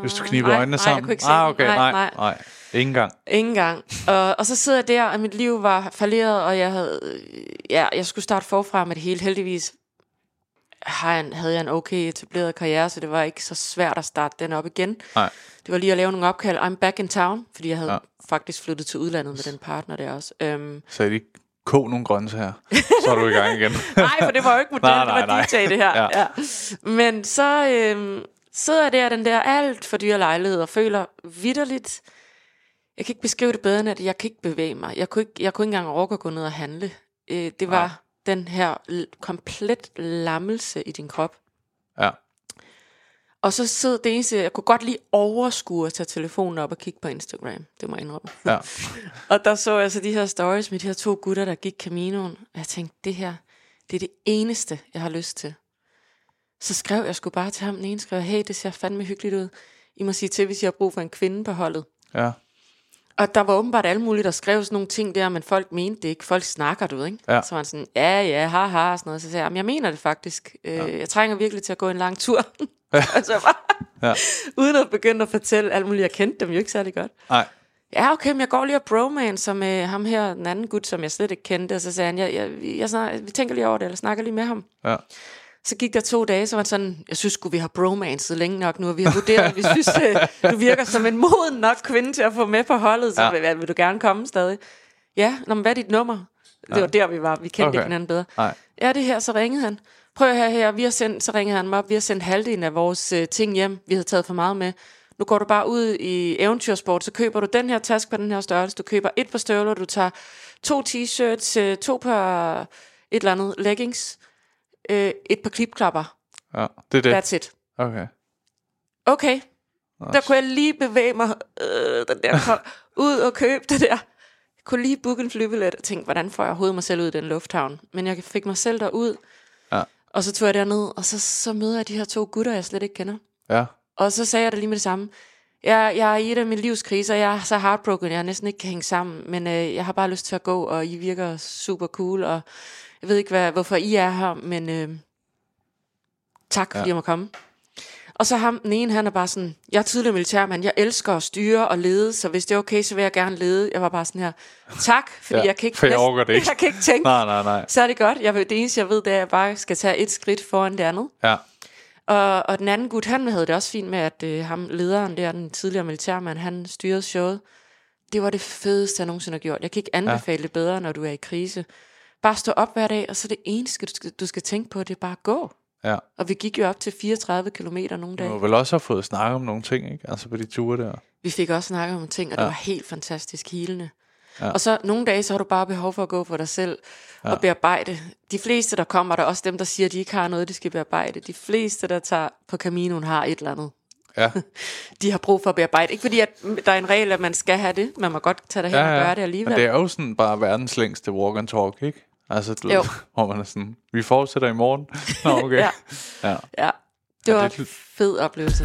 Hvis du kniber øjnene sammen. Nej, ah, okay, nej, nej, nej. Ingen gang. Ingen gang. Og, og så sidder jeg der, og mit liv var falderet, og jeg havde, ja, jeg skulle starte forfra med det hele. Heldigvis havde jeg en okay etableret karriere, så det var ikke så svært at starte den op igen. Nej. Det var lige at lave nogle opkald. I'm back in town, fordi jeg havde ja. faktisk flyttet til udlandet med den partner der også. Um, så er det ikke kog nogle grøntsager, så er du i gang igen. Nej, for det var jo ikke modellen, nej, nej, det var nej. D J det her. Ja. Ja. Men så... Øhm, sidder der den der alt for dyre lejlighed og føler vitterligt, jeg kan ikke beskrive det bedre end at jeg kan ikke bevæge mig. Jeg kunne ikke, jeg kunne ikke engang orke at gå ned og handle. Øh, det var ja. den her l- komplet lammelse i din krop. Ja. Og så sidder det eneste, jeg kunne godt lige overskue at tage telefonen op og kigge på Instagram. Det må jeg indrømme. Ja. Og der så jeg så de her stories med de her to gutter, der gik Caminoen. Og jeg tænkte, det her, det er det eneste, jeg har lyst til. Så skrev jeg sgu bare til ham. Den ene skrev, hey, det ser fandme hyggeligt ud. I må sige til, hvis I har brug for en kvinde på holdet. Ja. Og der var åbenbart alle mulige, der skrev sådan nogle ting der, men folk mente det ikke. Folk snakker det ud, ikke? Ja. Så var han sådan, ja, ja, haha, og sådan noget. Så sagde jeg, jeg mener det faktisk. Øh, ja. Jeg trænger virkelig til at gå en lang tur. Ja. Og så bare, ja. uden at begynde at fortælle alt muligt. Jeg kendte dem jo ikke særlig godt. Nej. Ja, okay, men jeg går lige og bromance med ham her, den anden gut, som jeg slet ikke kendte. Og så sagde han, jeg, jeg, jeg, jeg snakker, vi tænker lige over det, eller snakker lige med ham. Ja. Så gik der to dage, så var sådan, jeg synes sgu, vi har bromancet længe nok nu, og vi har vurderet, vi synes, du virker som en moden nok kvinde til at få med på holdet, så ja. vil du gerne komme stadig. Ja, nå, men hvad er dit nummer? Det ja. var der, vi var, vi kendte okay. ikke hinanden bedre. Nej. Ja, det her, så ringede han. Prøv at høre her, vi har sendt, så ringede han mig op, vi har sendt halvdelen af vores uh, ting hjem, vi havde taget for meget med. Nu går du bare ud i eventyrsport, så køber du den her taske på den her størrelse, du køber et par støvler, du tager to t-shirts, uh, to par et eller andet leggings, et par klipklapper. Ja, det er det. That's it. Okay. Okay. Der kunne jeg lige bevæge mig øh, den der kom, ud og købe det der. Jeg kunne lige booke en flybillet og tænke, hvordan får jeg overhovedet mig selv ud i den lufthavn? Men jeg fik mig selv derud. Ja. Og så tog jeg derned, og så, så møder jeg de her to gutter, jeg slet ikke kender. Ja. Og så sagde jeg det lige med det samme. Jeg, jeg er i et af mit livs kriser, jeg er så heartbroken, jeg næsten ikke kan hænge sammen. Men øh, jeg har bare lyst til at gå, og I virker super cool, og jeg ved ikke, hvad, hvorfor I er her, men øh, tak, fordi ja. jeg må komme. Og så ham, den ene, han er bare sådan, jeg er tidligere militærmand, jeg elsker at styre og lede, så hvis det er okay, så vil jeg gerne lede. Jeg var bare sådan her, tak, fordi ja, jeg kan ikke, for jeg overgår det ikke. Jeg kan ikke tænke. nej, nej, nej. Så er det godt. Jeg, det eneste, jeg ved, det er, at jeg bare skal tage et skridt foran det andet. Ja. Og, og den anden gut, han havde det også fint med, at øh, ham lederen der, den tidligere militærmand, han styrede showet. Det var det fedeste, jeg nogensinde har gjort. Jeg kan ikke anbefale ja. det bedre, når du er i krise. Bare stå op hver dag, og så det eneste, du skal, du skal tænke på, det er bare at gå. Ja. Og vi gik jo op til fireogtredive kilometer nogle dage. Du må vel også have fået snakket om nogle ting, ikke? Altså på de ture der. Vi fik også snakket om ting, og ja. det var helt fantastisk healende. Ja. Og så nogle dage, så har du bare behov for at gå for dig selv ja. og bearbejde. De fleste, der kommer, der er også dem, der siger, at de ikke har noget, de skal bearbejde. De fleste, der tager på Caminoen, har et eller andet. Ja. De har brug for at bearbejde. Ikke fordi, at der er en regel, at man skal have det. Man må godt tage derhen ja, ja. og gøre det alligevel. Men det er jo sådan bare verdens længste walk and talk, ikke? Altså, du, hvor man er sådan, vi fortsætter i morgen. Nå, okay. ja. Ja. ja, det var ja, det er... en fed oplevelse.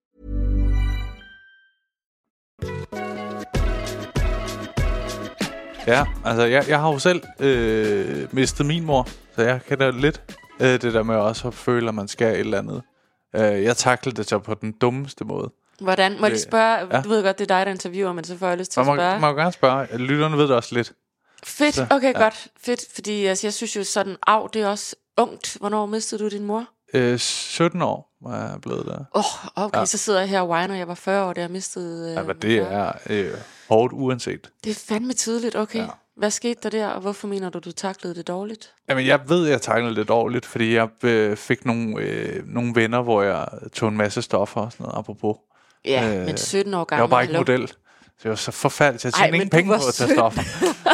Ja, altså jeg, jeg har jo selv øh, mistet min mor, så jeg kan da lidt øh, det der med også at føle, at man skal et eller andet. Øh, jeg taklede det så på den dummeste måde. Hvordan? Må jeg lige spørge? Ja. Du ved godt, det er dig, der interviewer, men så får jeg lyst til at spørge. Man må, man må gerne spørge. Lytterne ved det også lidt. Fedt, så, okay, ja. godt. Fedt, fordi altså, jeg synes jo sådan, af, det er også ungt. Hvornår mistede du din mor? Øh, sytten år var jeg blevet der. Åh, oh, okay, ja. så sidder jeg her og whiner. Jeg var fyrre år, da jeg mistede... Øh, ja, men det er... Øh, hårdt uanset. Det er fandme tidligt, okay. Ja. Hvad skete der der, og hvorfor mener du, du taklede det dårligt? Jamen, jeg ved, jeg taklede det dårligt, fordi jeg øh, fik nogle, øh, nogle venner, hvor jeg tog en masse stoffer og sådan noget, apropos. Ja, øh, men sytten år gammel. Jeg var bare ikke model, så jeg var så forfærdelig. Jeg tjente ingen penge på at tage stoffer.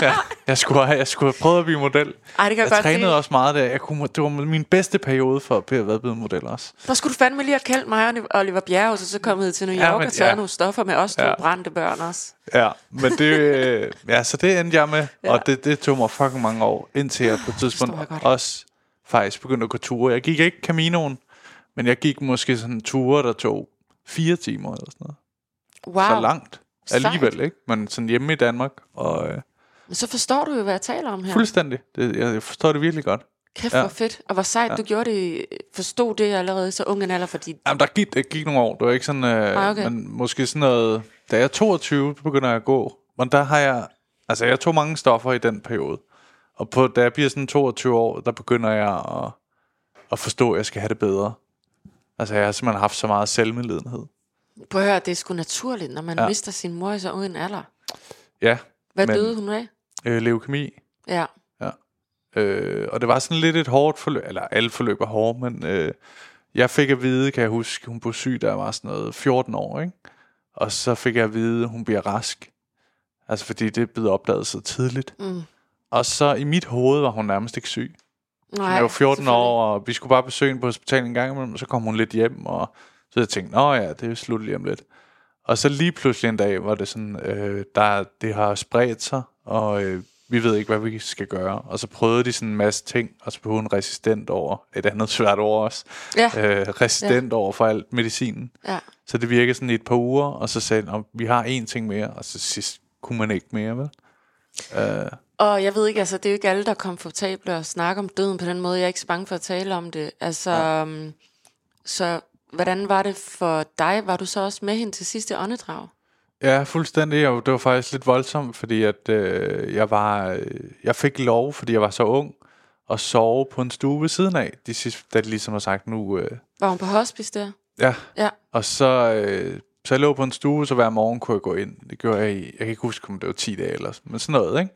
ja, jeg, skulle have, jeg skulle have prøvet at blive model. Ej, det kan jeg jeg trænede se. også meget, da jeg kunne, det var min bedste periode for at have været blevet model også. Der skulle du fandme lige have kaldt mig og Oliver Bjerrehuus, og så kom jeg til New York ja, men, og taget ja. nogle stoffer med os, to ja. brændte børn også. Ja, men det, øh, ja, så det endte jeg med, ja. og det, det tog mig fucking mange år, indtil jeg på et tidspunkt også faktisk begyndte at gå ture. Jeg gik ikke Caminoen, men jeg gik måske sådan ture, der tog fire timer eller sådan noget. Wow. Så langt alligevel, Sejt. ikke? Men sådan hjemme i Danmark. Og, øh, men så forstår du jo, hvad jeg taler om her. Fuldstændig. Det, jeg forstår det virkelig godt. Kæft, hvor ja. fedt. Og hvor sejt ja. du gjorde det. Forstod det allerede så ung en alder, fordi... Jamen, der gik, der gik nogle år. Det var ikke sådan... Øh, ah, okay. Men måske sådan noget... Da jeg er toogtyve, begynder jeg at gå. Men der har jeg... Altså, jeg tog mange stoffer i den periode. Og på, da jeg bliver sådan toogtyve år, der begynder jeg at, at forstå, at jeg skal have det bedre. Altså, jeg har simpelthen haft så meget selvmedlidenhed. Prøv at høre, det er sgu naturligt, når man ja. mister sin mor i så ung en alder. Ja. Hvad men, døde hun af? Øh, leukemi. Ja. Ja. Øh, og det var sådan lidt et hårdt forløb. Eller alle forløb er hårde, men... Øh, jeg fik at vide, kan jeg huske, hun blev syg, da jeg var sådan noget fjorten år, ikke? Og så fik jeg at vide, at hun bliver rask. Altså fordi det blev opdaget så tidligt. Mm. Og så i mit hoved var hun nærmest ikke syg. Nej, jeg var fjorten år, og vi skulle bare besøge hende på hospitalet en gang imellem. Og så kom hun lidt hjem, og så jeg tænkte, nå ja, det er slut lige om lidt. Og så lige pludselig en dag var det sådan, øh, der, det har spredt sig, og øh, vi ved ikke, hvad vi skal gøre. Og så prøvede de sådan en masse ting, og så blev hun resistent over et andet svært ord også. Ja. Øh, resistent ja. over for alt medicinen. Ja. Så det virkede sådan i et par uger, og så sagde han, vi har én ting mere, og så sidst kunne man ikke mere, vel? Øh. Og jeg ved ikke, altså det er jo ikke alle, der er komfortable at snakke om døden på den måde. Jeg er ikke så bange for at tale om det. Altså, ja. Så hvordan var det for dig? Var du så også med hende til sidste åndedrag? Ja, fuldstændig. Og det var faktisk lidt voldsomt, fordi at, øh, jeg, var, øh, jeg fik lov, fordi jeg var så ung, at sove på en stue ved siden af, de sidste, da de ligesom har sagt nu... Øh, var hun på hospice der? Ja. ja, og så, øh, så jeg lå på en stue, så hver morgen kunne jeg gå ind. Det gjorde jeg i, jeg kan ikke huske, om det var ti dage eller men sådan noget, ikke?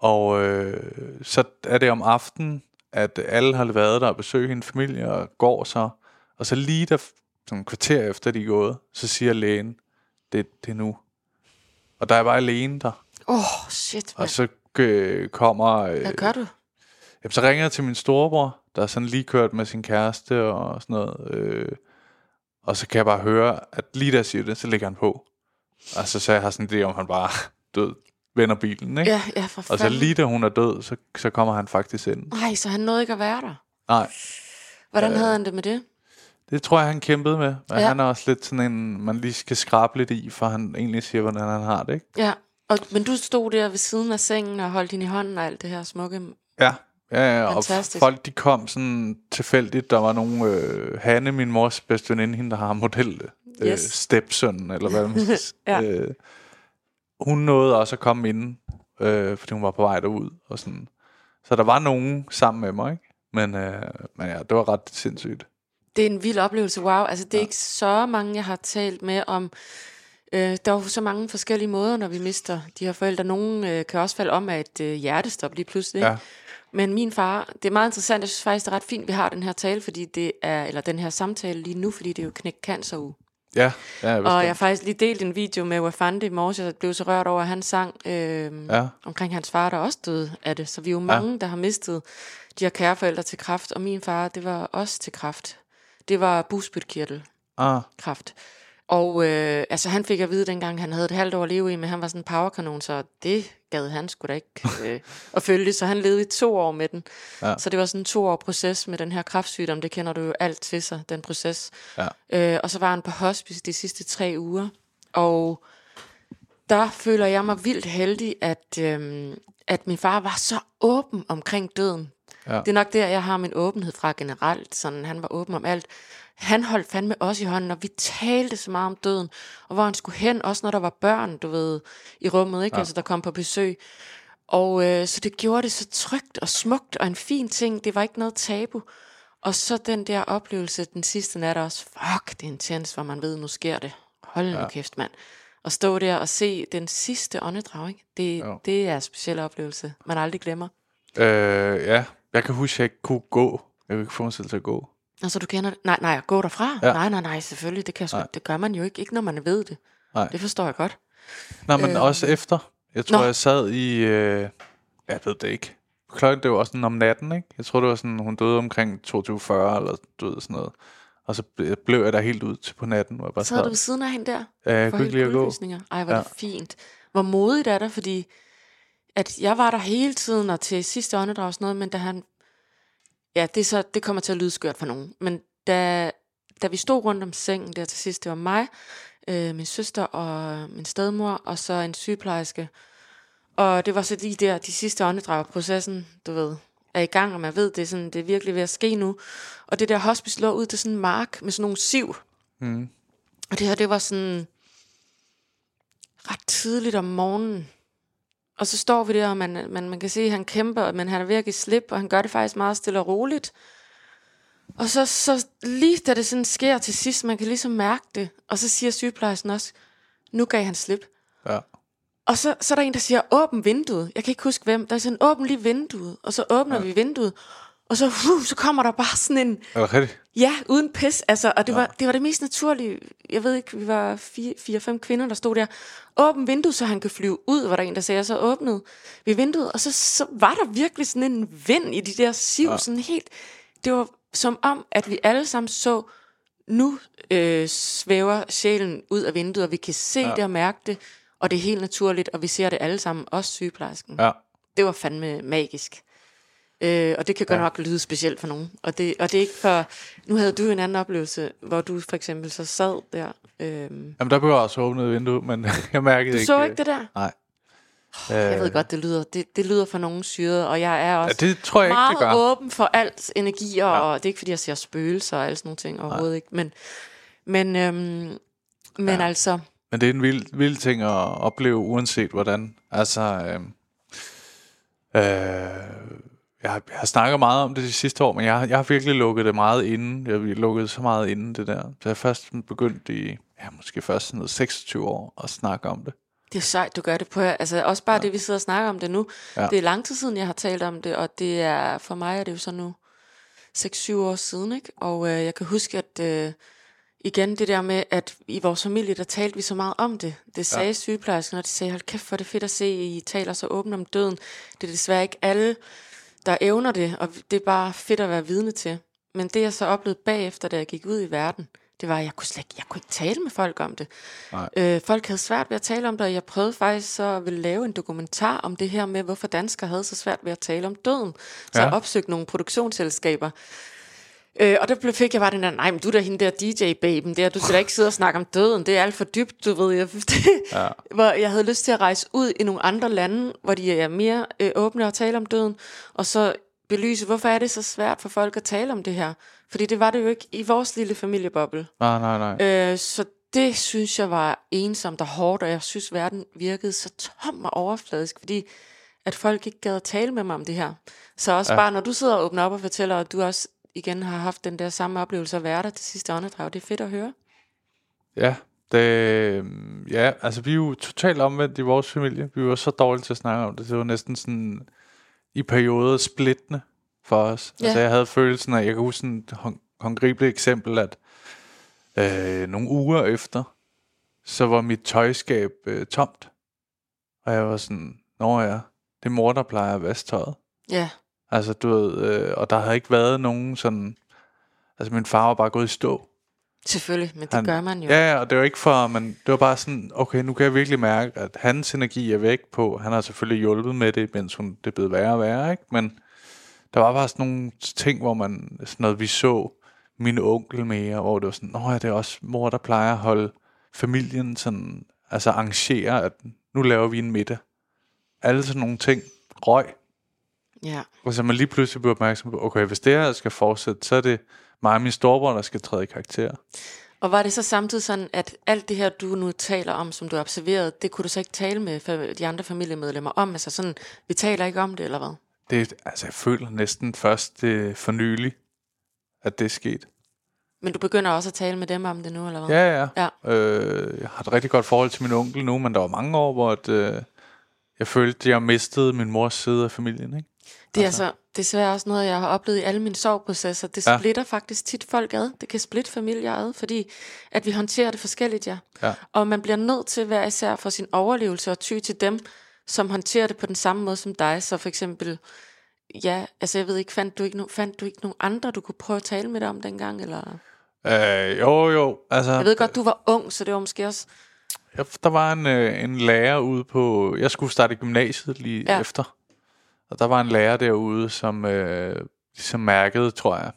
Og øh, så er det om aftenen, at alle har været der og besøgt en familie og går så. Og så lige der, sådan en kvarter efter de er gået, så siger lægen, det, det er nu. Og der er bare alene der. Åh, oh, shit, man. Og så øh, kommer... Øh, Hvad gør du? Jamen, så ringer jeg til min storebror, der er sådan lige kørt med sin kæreste og sådan noget. Øh, og så kan jeg bare høre, at lige der siger det, så ligger han på. Altså, så jeg har sådan det, om han bare død. vender bilen, ikke? Ja, ja, for fanden. Og så lige da hun er død, så, så kommer han faktisk ind. Nej, så han nåede ikke at være der? Nej. Hvordan øh, havde han det med det? Det tror jeg, han kæmpede med. Men ja. Han er også lidt sådan en, man lige skal skrabe lidt i, for han egentlig siger, hvordan han har det, ikke? Ja, og, men du stod der ved siden af sengen og holdt hende i hånden og alt det her smukke... Ja. Ja, ja, og folk de kom sådan tilfældigt. Der var nogle øh, Hanne, min mors bedste veninde, hende der har model øh, yes. stepsøn eller hvad man skal ja. øh, Hun nåede også at komme inden øh, fordi hun var på vej derud og sådan. Så der var nogen sammen med mig, ikke? Men, øh, men ja, det var ret sindssygt. Det er en vild oplevelse, wow. Altså det er ja. ikke så mange jeg har talt med om. Øh, der er jo så mange forskellige måder, når vi mister de her forældre. Nogen øh, kan også falde om af et øh, hjertestop lige pludselig, ja. Men min far, det er meget interessant, jeg synes faktisk, det er ret fint, vi har den her tale, fordi det er, eller den her samtale lige nu, fordi det er jo Knæk Cancer uge. Ja, ja. Og jeg har faktisk lige delt en video med Wafande i morges, jeg blev så rørt over, at han sang øh, ja. omkring hans far, der også døde af det. Så vi er jo mange, ja. der har mistet de her kære forældre til kræft, og min far, det var også til kræft. Det var bugspytkirtel ah. kræft. Og øh, altså, han fik at vide dengang, han havde et halvt år at leve i, men han var sådan en powerkanon, så det gad han sgu da ikke øh, at følge. Så han levede i to år med den. Ja. Så det var sådan en to år proces med den her kræftsygdom. Det kender du jo alt til sig, den proces. Ja. Øh, og så var han på hospice de sidste tre uger. Og der føler jeg mig vildt heldig, at, øh, at min far var så åben omkring døden. Ja. Det er nok der, jeg har min åbenhed fra generelt. Sådan, han var åben om alt. Han holdt fandme også i hånden, og vi talte så meget om døden, og hvor han skulle hen, også når der var børn, du ved, i rummet, ikke? Ja. Altså, der kom på besøg. Og øh, så det gjorde det så trygt og smukt, og en fin ting, det var ikke noget tabu. Og så den der oplevelse den sidste nat også, fuck, det er intens, hvor man ved, nu sker det. Hold nu ja. kæft, mand. Og stå der og se den sidste åndedrag, ikke? Det, ja. det er en speciel oplevelse, man aldrig glemmer. Øh, ja, jeg kan huske, at jeg ikke kunne gå. Jeg kunne ikke få mig selv til at gå. Altså du kender det? Nej, nej, at gå derfra? Ja. Nej, nej, nej, selvfølgelig, det, kan sgu, nej. det gør man jo ikke, ikke når man ved det. Nej. Det forstår jeg godt. Nej, men øh, også efter. Jeg tror, nå. jeg sad i, øh, jeg ved det ikke, klokken, det var også sådan om natten, ikke? Jeg tror, det var sådan, hun døde omkring toogtyve fyrre, eller døde sådan noget. Og så blev jeg der helt ud til på natten, hvor jeg bare sad. Sad du ved siden af hende der? Ja, jeg kunne ikke lide at gå. Ej, hvor ja. det fint. Hvor modigt er der, fordi at jeg var der hele tiden, og til sidste åndedrag og sådan noget, men da han... Ja, det, så, det kommer til at lyde skørt for nogen. Men da, da vi stod rundt om sengen der til sidst, det var mig, øh, min søster og min stedmor, og så en sygeplejerske. Og det var så lige der, de sidste åndedrag, processen, du ved, er i gang, og man ved, det er, sådan, det er virkelig ved at ske nu. Og det der hospice lå ud til sådan en mark med sådan nogle siv. Mm. Og det her, det var sådan ret tidligt om morgenen. Og så står vi der, og man, man, man kan se, at han kæmper, men han er ved at give slip, og han gør det faktisk meget stille og roligt. Og så, så lige da det sådan sker til sidst, man kan ligesom mærke det, og så siger sygeplejersken også, nu gav han slip. Ja. Og så, så er der en, der siger, åbn vinduet. Jeg kan ikke huske hvem. Der er sådan, åbn lige vinduet. Og så åbner ja. vi vinduet, og så, uh, så kommer der bare sådan en... Okay. Ja, uden pis, altså. Og det, ja. var, det var det mest naturlige. Jeg ved ikke, vi var fire-fem kvinder, der stod der. Åbn vinduet, så han kan flyve ud, var der en, der sagde. Og så åbnede vi vinduet, og så, så var der virkelig sådan en vind i de der siv. Ja. Sådan helt... Det var som om, at vi alle sammen så, nu øh, svæver sjælen ud af vinduet, og vi kan se ja. det og mærke det. Og det er helt naturligt, og vi ser det alle sammen, også sygeplejersken. Ja. Det var fandme magisk. Øh, og det kan godt ja. nok lyde specielt for nogen, og det, og det er ikke for... Nu havde du en anden oplevelse, hvor du for eksempel så sad der øh... Jamen der blev også åbnet vinduet, men jeg mærkede du ikke. Du så ikke det der? Nej. oh, Jeg øh... ved godt, det lyder det, det lyder for nogen syret. Og jeg er også ja, det tror jeg meget ikke, det gør. Åben for alt energi, og, ja. og det er ikke fordi jeg ser spøgelser og alt sådan nogle ting overhovedet. Nej. ikke. Men, men, øhm, men ja. altså Men det er en vild, vild ting at opleve, uanset hvordan. Altså øhm, øh, Jeg har, jeg har snakket meget om det de sidste år, men jeg har, jeg har virkelig lukket det meget inden. Jeg har lukket så meget inden det der. Så jeg har først begyndt i, ja, måske først sådan noget seksogtyve år at snakke om det. Det er sejt, du gør det på. Altså også bare ja. det, vi sidder og snakker om det nu. Ja. Det er lang tid siden, jeg har talt om det, og det er for mig, er det jo så nu seks syv år siden, ikke? Og øh, jeg kan huske, at øh, igen det der med, at i vores familie, der talte vi så meget om det. Det sagde ja. sygeplejersken, og de sagde, hold kæft, hvor er det fedt at se, I taler så åbent om døden. Det er desværre ikke alle, der evner det, og det er bare fedt at være vidne til. Men det jeg så oplevede bagefter, da jeg gik ud i verden, det var, at jeg kunne slet ikke, jeg kunne ikke tale med folk om det. Øh, folk havde svært ved at tale om det, og jeg prøvede faktisk så at ville lave en dokumentar om det her med, hvorfor danskere havde så svært ved at tale om døden. Så ja. Jeg opsøgte nogle produktionsselskaber. Øh, og der fik jeg bare den der, nej, men du er da hende der D J-baben der, du skal da ikke sidde og snakke om døden, det er alt for dybt, du ved. Jeg, ja. Hvor jeg havde lyst til at rejse ud i nogle andre lande, hvor de er mere øh, åbne og tale om døden, og så belyse, hvorfor er det så svært for folk at tale om det her? Fordi det var det jo ikke i vores lille familieboble. Nej, nej, nej. Øh, så det synes jeg var ensomt og hårdt, og jeg synes, verden virkede så tom og overfladisk, fordi at folk ikke gad at tale med mig om det her. Så også ja. Bare, når du sidder og åbner op og fortæller, at du også igen har haft den der samme oplevelse at være der til sidste åndedrag. Det er fedt at høre. Ja, det, ja, altså vi er jo totalt omvendt i vores familie. Vi var så dårlige til at snakke om det. Det var næsten sådan i perioder splittende for os. Ja. Altså jeg havde følelsen af, jeg kan huske sådan et håndgribeligt eksempel, at øh, nogle uger efter, så var mit tøjskab øh, tomt. Og jeg var sådan, nå ja, det er mor, der plejer at vaske tøjet. Ja. Altså, du ved, øh, og der havde ikke været nogen sådan... Altså, min far var bare gået i stå. Selvfølgelig, men det han, gør man jo. Ja, og det var ikke for... Men det var bare sådan, okay, nu kan jeg virkelig mærke, at hans energi er væk på... Han har selvfølgelig hjulpet med det, mens hun, det blev værre og værre, ikke? Men der var bare sådan nogle ting, hvor man... Sådan noget, vi så min onkel mere, hvor det var sådan... Nå ja, det er også mor, der plejer at holde familien sådan... Altså, arrangere, at nu laver vi en middag. Alle sådan nogle ting. Røg. Yeah. Og så man lige pludselig bliver opmærksom på, okay, hvis det her skal fortsætte, så er det mig og min storebror, der skal træde i karakter. Og var det så samtidig sådan, at alt det her, du nu taler om, som du observerede, det kunne du så ikke tale med de andre familiemedlemmer om? Altså sådan, vi taler ikke om det, eller hvad? Det, altså jeg føler næsten først øh, for nylig, at det er sket. Men du begynder også at tale med dem om det nu, eller hvad? Ja, ja, ja. Øh, jeg har et rigtig godt forhold til min onkel nu, men der var mange år, hvor at, øh, jeg følte, at jeg mistede min mors side af familien, ikke? Det er altså, altså desværre også noget, jeg har oplevet i alle mine sorgprocesser. Det splitter ja. faktisk tit folk ad. Det kan splitte familier ad, fordi at vi håndterer det forskelligt, ja. ja. Og man bliver nødt til hver især for sin overlevelse og ty til dem, som håndterer det på den samme måde som dig. Så for eksempel, ja, altså jeg ved ikke, fandt du ikke, no- fandt du ikke nogen andre, du kunne prøve at tale med dig om dengang? Eller? Øh, jo, jo. Altså, jeg ved godt, du var ung, så det var måske også... Ja, der var en, en lærer ude på... Jeg skulle starte gymnasiet lige ja. efter. Og der var en lærer derude, som, øh, som mærkede, tror jeg.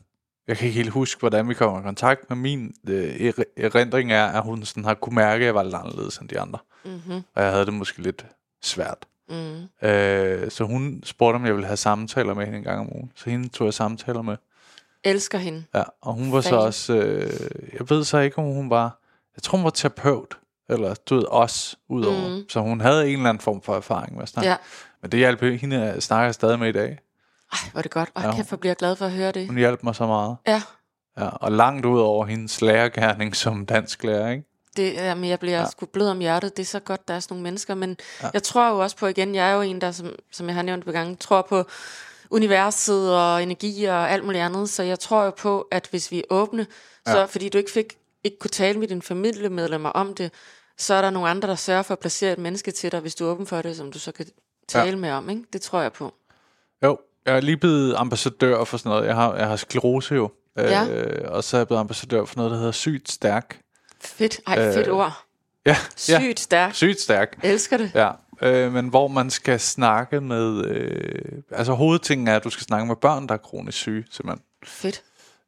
Jeg kan ikke helt huske, hvordan vi kommer i kontakt, men min øh, erindring er, at hun sådan har kunne mærke, at jeg var lidt anderledes end de andre. Mm-hmm. Og jeg havde det måske lidt svært. Mm. Øh, så hun spurgte, om jeg ville have samtaler med hende en gang om ugen. Så hende tog jeg samtaler med. Elsker hende. Ja, og hun var Fælge. så også... Øh, jeg ved så ikke, om hun var... Jeg tror, hun var terapeut. Eller du ved, os udover. Mm. Så hun havde en eller anden form for erfaring med at snakke. Ja. Men det hjalp hende, snakker stadig med i dag. Ej, hvor er det godt. Og ja, kæft, jeg bliver glad for at høre det. Hun hjalp mig så meget. Ja. Ja, og langt ud over hendes lærergerning som dansk lærer, ikke? Det, jamen, jeg bliver ja. sgu blød om hjertet. Det er så godt, der er sådan nogle mennesker. Men ja. jeg tror jo også på, igen, jeg er jo en, der, som, som jeg har nævnt på gangen, tror på universet og energi og alt muligt andet. Så jeg tror jo på, at hvis vi er åbne, så ja. fordi du ikke fik... ikke kunne tale med dine familiemedlemmer om det, så er der nogle andre, der sørger for at placere et menneske til dig, hvis du er åben for det, som du så kan tale ja. med om, ikke? Det tror jeg på. Jo, jeg er lige blevet ambassadør for sådan noget. Jeg har, jeg har sklerose jo, ja. øh, og så er jeg blevet ambassadør for noget, der hedder Sygt Stærk. Fedt, ej, øh, fedt ord. Ja. Sygt ja. Stærk. Sygt Stærk. Jeg elsker det. Ja, øh, men hvor man skal snakke med, øh, altså hovedtingen er, at du skal snakke med børn, der er kronisk syge, simpelthen. Fedt.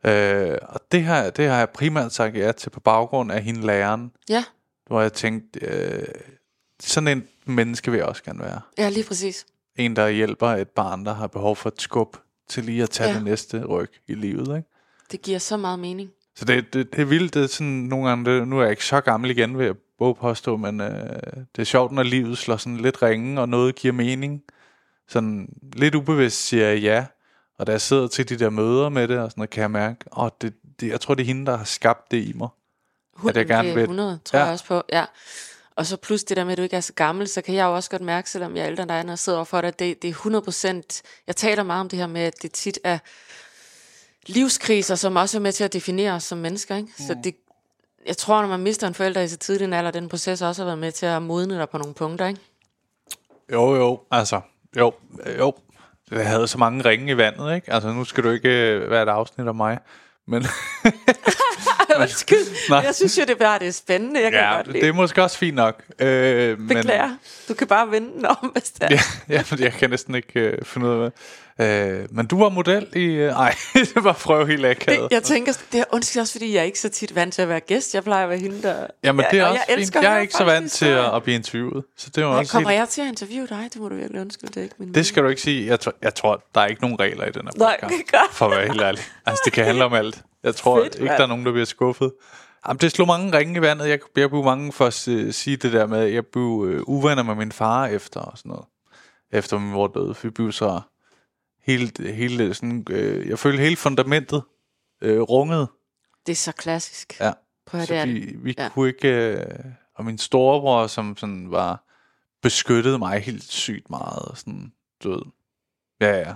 Øh, og det her, det har jeg primært sagt ja til på baggrund af hende læreren. Ja. Hvor jeg tænkte, øh, sådan en menneske vil jeg også gerne være. Ja, lige præcis. En, der hjælper et barn, der har behov for et skub til lige at tage ja. det næste ryg i livet, ikke? Det giver så meget mening. Så det, det, det er vildt, det er sådan nogle gange, det, nu er jeg ikke så gammel igen, vil jeg både påstå, men øh, det er sjovt, når livet slår sådan lidt ringe, og noget giver mening. Sådan lidt ubevidst siger jeg ja. Og da jeg sidder til de der møder med det og sådan noget, kan jeg mærke, åh, det, det, jeg tror, det er hende, der har skabt det i mig. Hun, at jeg gerne vil. hundrede tror ja. jeg også på, ja. Og så plus det der med, at du ikke er så gammel, så kan jeg jo også godt mærke, selvom jeg er ældre end dig, når jeg sidder overfor dig, det, det er hundrede procent. Jeg taler meget om det her med, at det tit er livskriser, som også er med til at definere os som mennesker, ikke? Mm. Så det, jeg tror, når man mister en forælder i så tidlig en alder, den proces også har været med til at modne dig på nogle punkter, ikke? Jo, jo, altså, jo, jo. Jeg havde så mange ringe i vandet, ikke? Altså, nu skal du ikke være et afsnit af mig. Men undskyld, nej. Jeg synes jo, det bare det er spændende. Jeg kan ja, godt lide. Det er måske også fint nok. Øh, Beklager, men, du kan bare vende den om, hvis det er. Ja, ja, men jeg kan næsten ikke øh, finde ud af øh, men du var model i... Øh, nej, det var prøve helt akavet. Jeg tænker, det er undskyld også, fordi jeg er ikke så tit vant til at være gæst. Jeg plejer at være hende, der... Jamen det er ja, også jeg fint. Jeg er ikke så vant til at, at blive interviewet. Så det var også kommer helt... jeg til at interviewe dig? Det må du virkelig undskylde. Det, er ikke min det skal mening. Du ikke sige. Jeg tror, jeg tror, der er ikke nogen regler i den her podcast. Nej, godt. For at være helt ærlig. Altså, det kan handle om alt. Jeg tror fedt, ikke, der er nogen, der bliver skuffet. Jamen, det slog mange ringe i vandet. Jeg, jeg blev bange for at uh, sige det der med, at jeg blev uh, uvenner med min far efter og sådan noget. Efter min mor døde. Vi blev så hele, hele sådan, uh, jeg følte hele fundamentet uh, runget. Det er så klassisk. Ja. Prøv at så det vi, vi ja. kunne ikke, uh, og min storebror, som sådan var, beskyttede mig helt sygt meget og sådan, du ved. Ja, ja.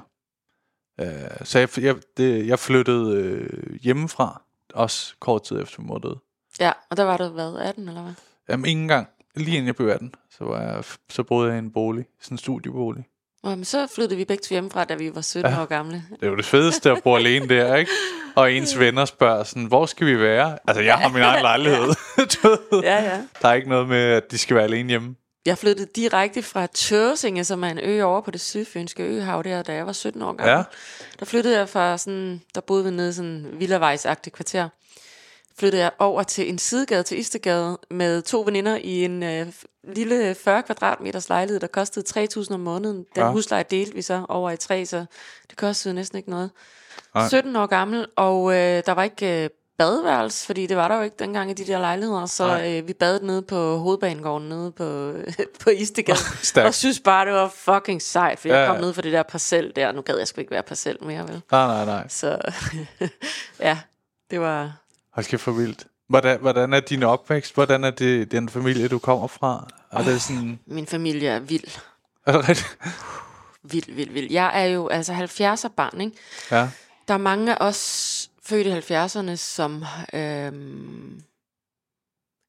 Så jeg, jeg, det, jeg flyttede øh, hjemmefra, også kort tid efter min mor døde. Ja, og der var du hvad, atten eller hvad? Jamen ingen gang, lige inden jeg blev atten, så, var jeg, så boede jeg i en bolig, sådan en studiebolig. Jamen så flyttede vi begge til hjemmefra, da vi var sytten ja. År gamle. Det er jo det fedeste at bo alene der, ikke? Og ens venner spørger sådan, hvor skal vi være? Altså jeg har min egen lejlighed. Ja, ja. Der er ikke noget med, at de skal være alene hjemme. Jeg flyttede direkte fra Tørsinge, som er en ø over på det sydfynske øhav der, da jeg var sytten år gammel. Ja. Der flyttede jeg fra sådan, der boede vi nede i sådan en villavejsagtig kvarter. Flyttede jeg over til en sidegade til Istegade med to veninder i en øh, lille fyrre kvadratmeters lejlighed, der kostede tre tusind om måneden. Den ja. Husleje delte vi så over i tre, så det kostede næsten ikke noget. Nej. sytten år gammel, og øh, der var ikke... Øh, badeværelse, fordi det var der jo ikke dengang i de der lejligheder, så øh, vi badede nede på Hovedbanegården, nede på, på Istegade, og synes bare, det var fucking sejt, for ja, jeg kom ja. Ned fra det der parcel der, nu gad jeg sgu ikke være parcel mere, vel? Nej, nej, nej. Så ja, det var... Hold kæft for vildt. Hvordan, hvordan er din opvækst? Hvordan er det den familie, du kommer fra? Er oh, det sådan... Min familie er vild. Er det rigtigt? Vild, vild, vild. Jeg er jo altså halvfjerdser barn, ikke? Ja. Der er mange af os født i halvfjerdserne, som øhm,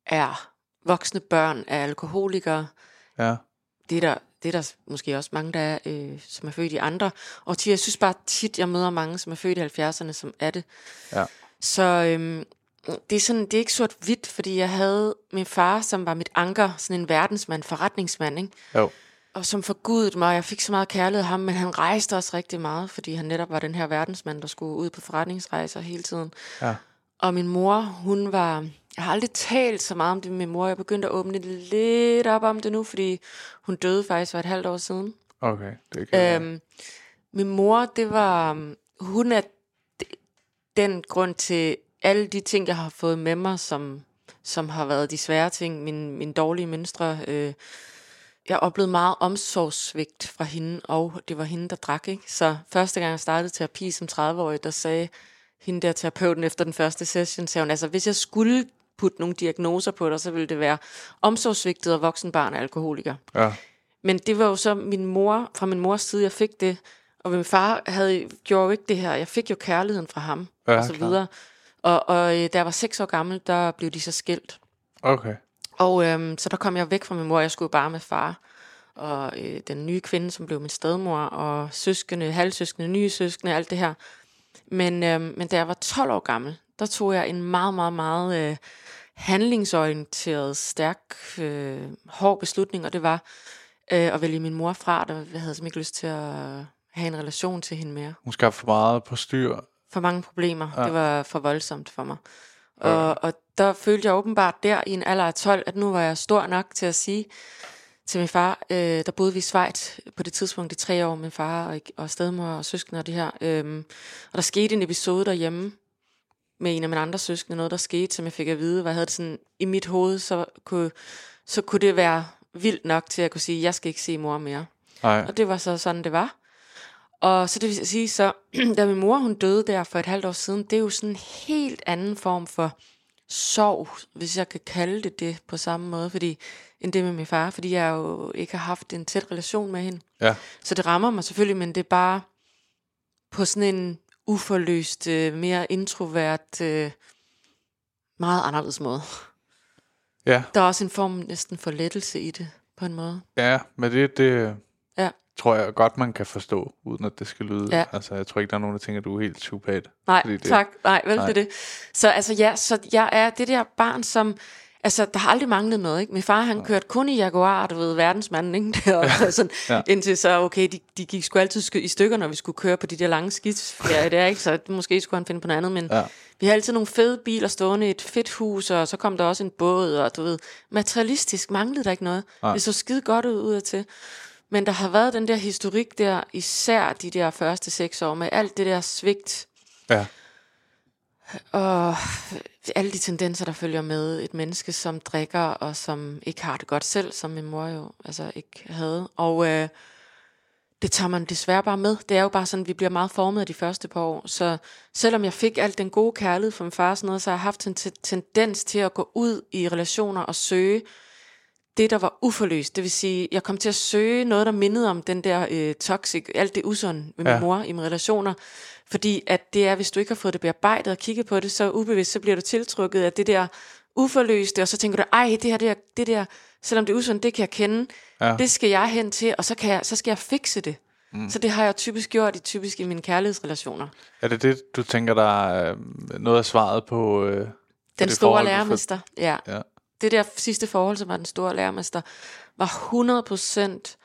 er voksne børn af alkoholikere. Ja. Det er der, det er der måske også mange, der er, øh, som er født i andre. Og jeg synes bare tit, jeg møder mange, som er født i halvfjerdserne, som er det. Ja. Så øhm, det, er sådan, det er ikke sort-hvidt, fordi jeg havde min far, som var mit anker, sådan en verdensmand, forretningsmand, ikke? Jo. Og som forgudede mig, jeg fik så meget kærlighed af ham, men han rejste også rigtig meget, fordi han netop var den her verdensmand, der skulle ud på forretningsrejser hele tiden. Ja. Og min mor, hun var... Jeg har aldrig talt så meget om det med min mor. Jeg begyndte at åbne lidt op om det nu, fordi hun døde faktisk for et halvt år siden. Okay, det kan øhm, min mor, det var... Hun er den grund til alle de ting, jeg har fået med mig, som, som har været de svære ting. Min, min dårlige mønstre... Øh, Jeg oplevede meget omsorgssvigt fra hende, og det var hende, der drak, ikke? Så første gang jeg startede terapi som tredive-årig, der sagde hende der terapeuten efter den første session, sagde hun, altså hvis jeg skulle putte nogle diagnoser på dig, så ville det være omsorgssvigtet og voksenbarn og alkoholiker. Ja. Men det var jo så min mor, fra min mors side, jeg fik det, og min far havde, gjorde jo ikke det her. Jeg fik jo kærligheden fra ham, ja, og så klar. Videre. Og, og da jeg var seks år gammel, der blev de så skilt. Okay. Og øhm, så der kom jeg væk fra min mor, jeg skulle bare med far, og øh, den nye kvinde, som blev min stedmor, og søskende, halvsøskende, nye søskende, alt det her. Men, øhm, men da jeg var tolv år gammel, der tog jeg en meget, meget, meget øh, handlingsorienteret, stærk, øh, hård beslutning, og det var øh, at vælge min mor fra, der jeg havde ikke lyst til at have en relation til hende mere. Hun skabte for meget på styr. For mange problemer, ja. Det var for voldsomt for mig. Og, og der følte jeg åbenbart der i en alder af tolv, at nu var jeg stor nok til at sige til min far, øh, der boede vi i Schweiz på det tidspunkt i tre år, min far og, og stedmor og søskende og det her. Øh, og der skete en episode derhjemme med en af mine andre søskende, noget der skete, som jeg fik at vide, hvad jeg havde det sådan i mit hoved, så kunne, så kunne det være vildt nok til at kunne sige, jeg skal ikke se mor mere. Ej. Og det var så sådan, det var. Og så det vil sige, så da min mor hun døde der for et halvt år siden, det er jo sådan en helt anden form for sorg, hvis jeg kan kalde det det på samme måde, fordi, end det med min far, fordi jeg jo ikke har haft en tæt relation med hende. Ja. Så det rammer mig selvfølgelig, men det er bare på sådan en uforløst, mere introvert, meget anderledes måde. Ja. Der er også en form næsten for lettelse i det, på en måde. Ja, men det det. Ja. tror jeg godt, man kan forstå, uden at det skal lyde. Ja. Altså, jeg tror ikke, der er nogen, der tænker, at du er helt psykopat. Nej, det, tak. Nej, vel, nej. Det er det. Så altså, ja, så jeg er det der barn, som... Altså, der har aldrig manglet noget, ikke? Min far, han ja. kørte kun i Jaguar, du ved, verdensmanden, ikke? Der, ja. sådan, ja. Indtil så, okay, de, de gik sgu altid i stykker, når vi skulle køre på de der lange skidsferier der, ikke? Så måske skulle han finde på noget andet, men ja. vi har altid nogle fede biler stående i et fedt hus, og så kom der også en båd, og du ved, materialistisk manglede der ikke noget. Ja. Det så skide godt ud ud af til. Men der har været den der historik der, især de der første seks år, med alt det der svigt. Ja. Og alle de tendenser, der følger med et menneske, som drikker og som ikke har det godt selv, som min mor jo altså ikke havde. Og øh, det tager man desværre bare med. Det er jo bare sådan, vi bliver meget formet af de første par år. Så selvom jeg fik alt den gode kærlighed fra min far og sådan noget, så har jeg haft en t- tendens til at gå ud i relationer og søge det, der var uforløst. Det vil sige, jeg kom til at søge noget, der mindede om den der øh, toxic, alt det usunde med min ja. mor i mine relationer. Fordi at det er, hvis du ikke har fået det bearbejdet og kigget på det, så ubevidst, så bliver du tiltrukket af det der uforløste, og så tænker du, ej, det her, det, her, det der, selvom det er usundt, det kan jeg kende, ja. det skal jeg hen til, og så, kan jeg, så skal jeg fikse det. Mm. Så det har jeg typisk gjort i, typisk i mine kærlighedsrelationer. Er det det, du tænker, der er noget af svaret på? Øh, på den store forhold, lærermester, for... ja. ja. Det der sidste forhold, som var den store lærermester, var hundrede procent...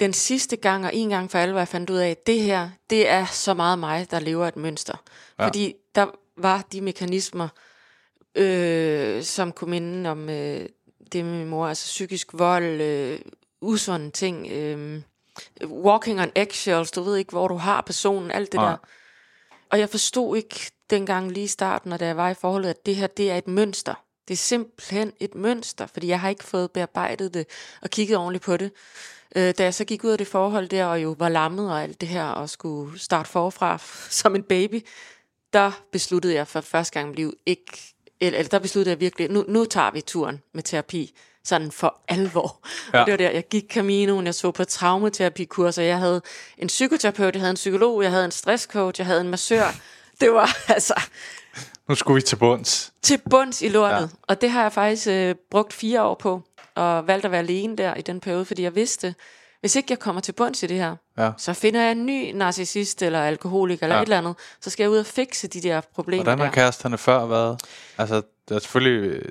den sidste gang, og en gang for alvor, jeg fandt ud af, at det her, det er så meget mig, der lever et mønster. Ja. Fordi der var de mekanismer, øh, som kunne minde om øh, det med min mor, altså psykisk vold, øh, usunde ting, øh, walking on eggshells, du ved ikke, hvor du har personen, alt det ja. der. Og jeg forstod ikke dengang lige i starten, og da jeg var i forholdet, at det her, det er et mønster. Det er simpelthen et mønster, fordi jeg har ikke fået bearbejdet det, og kigget ordentligt på det. Da jeg så gik ud af det forhold der, og jo var lammet og alt det her, og skulle starte forfra som en baby, der besluttede jeg for første gang i livet ikke, eller der besluttede jeg virkelig, nu, nu tager vi turen med terapi, sådan for alvor. Ja. Og det var der, jeg gik Caminoen, jeg så på traumaterapikurser, jeg havde en psykoterapeut, jeg havde en psykolog, jeg havde en stresscoach, jeg havde en massør. Det var altså... Nu skulle vi til bunds. Til bunds i lortet. Ja. Og det har jeg faktisk øh, brugt fire år på. Og valgte at være alene der i den periode, fordi jeg vidste, hvis ikke jeg kommer til bunds i det her, ja. så finder jeg en ny narcissist eller alkoholiker eller ja. et eller andet, så skal jeg ud og fikse de der problemer. Hvordan har kæresterne før været? Altså, der er selvfølgelig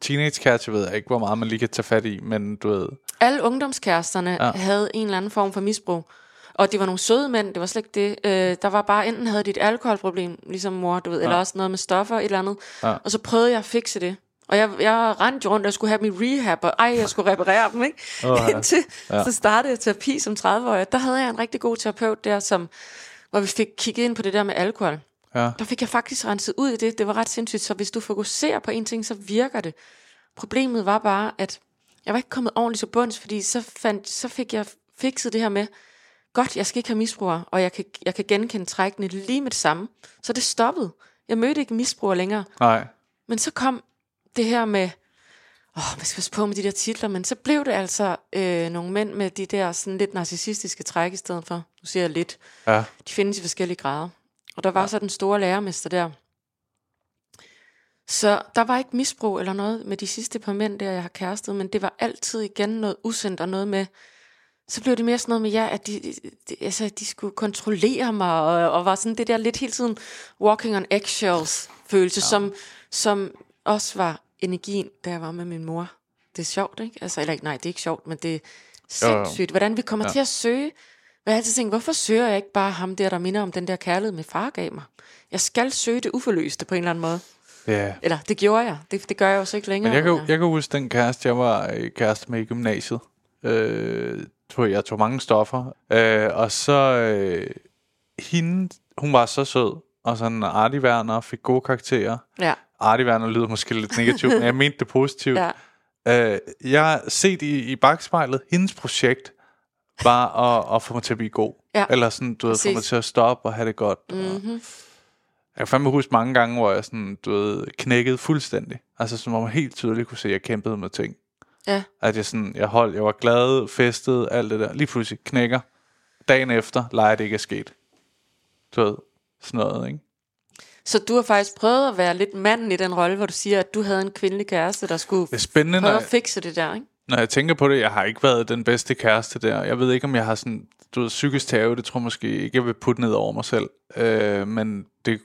teenagekærester, ved jeg ikke, hvor meget man lige kan tage fat i, men du ved... Alle ungdomskæresterne ja. havde en eller anden form for misbrug. Og det var nogle søde mænd, det var slet ikke det. Øh, der var bare, enten havde de et alkoholproblem, ligesom mor, du ved, ja. eller også noget med stoffer, et eller andet. Ja. Og så prøvede jeg at fikse det. Og jeg, jeg rendte rundt, og jeg skulle have min rehab, og ej, jeg skulle reparere dem, ikke? Oh, ja. Indtil ja. så startede jeg terapi som tredive-årig. Der havde jeg en rigtig god terapeut der, som, hvor vi fik kigget ind på det der med alkohol. Ja. Der fik jeg faktisk renset ud i det. Det var ret sindssygt. Så hvis du fokuserer på en ting, så virker det. Problemet var bare, at jeg var ikke kommet ordentligt til bunds, fordi så, fandt, så fik jeg fikset det her med, godt, jeg skal ikke have misbrugere, og jeg kan, jeg kan genkende trækkene lige med det samme. Så det stoppede. Jeg mødte ikke misbrugere længere. Nej. Men så kom det her med, åh, man skal passe på med de der titler, men så blev det altså øh, nogle mænd med de der sådan lidt narcissistiske træk i stedet for, nu siger jeg lidt, ja. de findes i forskellige grader. Og der var ja. så den store lærermester der. Så der var ikke misbrug eller noget med de sidste par mænd der, jeg har kærestet, men det var altid igen noget usendt og noget med, så blev det mere sådan noget med, ja, at de, de, de, altså, de skulle kontrollere mig, og, og var sådan det der lidt hele tiden walking on eggshells følelse, ja. som... som også var energien, da jeg var med min mor. Det er sjovt, ikke? Altså, eller, nej, det er ikke sjovt, men det er sindssygt. Hvordan vi kommer ja. til at søge. Jeg har altid tænkt, hvorfor søger jeg ikke bare ham der, der minder om den der kærlighed, min far gav mig? Jeg skal søge det uforløste på en eller anden måde. Ja. Eller, det gjorde jeg. Det, det gør jeg jo så ikke længere. Men jeg kan, jeg kan huske den kæreste, jeg var kæreste med i gymnasiet. Øh, jeg tog mange stoffer. Øh, og så... Øh, hende, hun var så sød. Og sådan artig værner, fik gode karakterer. Ja. Artig-værner lyder måske lidt negativt, men jeg mente det positivt. Ja. Øh, jeg har set i, i bagspejlet, hendes projekt var at, at få mig til at blive god. Ja. Eller sådan, du ved, få mig til at stoppe og have det godt. Mm-hmm. Og jeg kan fandme huske mange gange, hvor jeg sådan, du ved, knækkede fuldstændig. Altså, som om man helt tydeligt kunne se, at jeg kæmpede med ting. Ja. At jeg sådan, jeg holdt, jeg var glad, festet, alt det der. Lige pludselig knækker. Dagen efter leger det ikke er sket. Du ved, sådan noget, ikke? Så du har faktisk prøvet at være lidt manden i den rolle, hvor du siger, at du havde en kvindelig kæreste, der skulle prøve at fikse det der, ikke? når jeg tænker på det, jeg har ikke været den bedste kæreste der. Jeg ved ikke, om jeg har sådan, du ved, psykisk tave, det tror jeg måske ikke, jeg vil putte ned over mig selv. Øh, men det,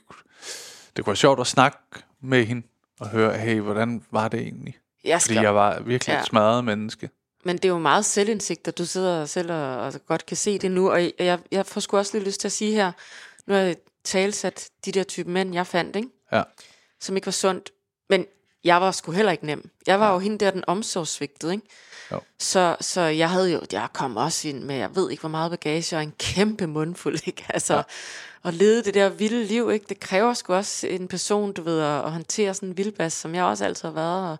det kunne være sjovt at snakke med hende og høre, hey, hvordan var det egentlig? Jeg Fordi jeg var virkelig ja. et smadret menneske. Men det er jo meget selvindsigt, at du sidder selv og, og godt kan se det nu. Og jeg, jeg får sgu også lidt lyst til at sige her, nu har jeg talsat de der type mænd, jeg fandt, ikke? Ja. Som ikke var sundt. Men jeg var sgu heller ikke nem. Jeg var ja. jo hende der, den omsorgssvigtede, ikke? Jo. Så, så jeg havde jo, jeg kom også ind med, jeg ved ikke hvor meget bagage, og en kæmpe mundfuld, ikke? Altså, ja. At lede det der vilde liv, ikke? Det kræver sgu også en person, du ved, at, at håndtere sådan en vildbas, som jeg også altid har været, og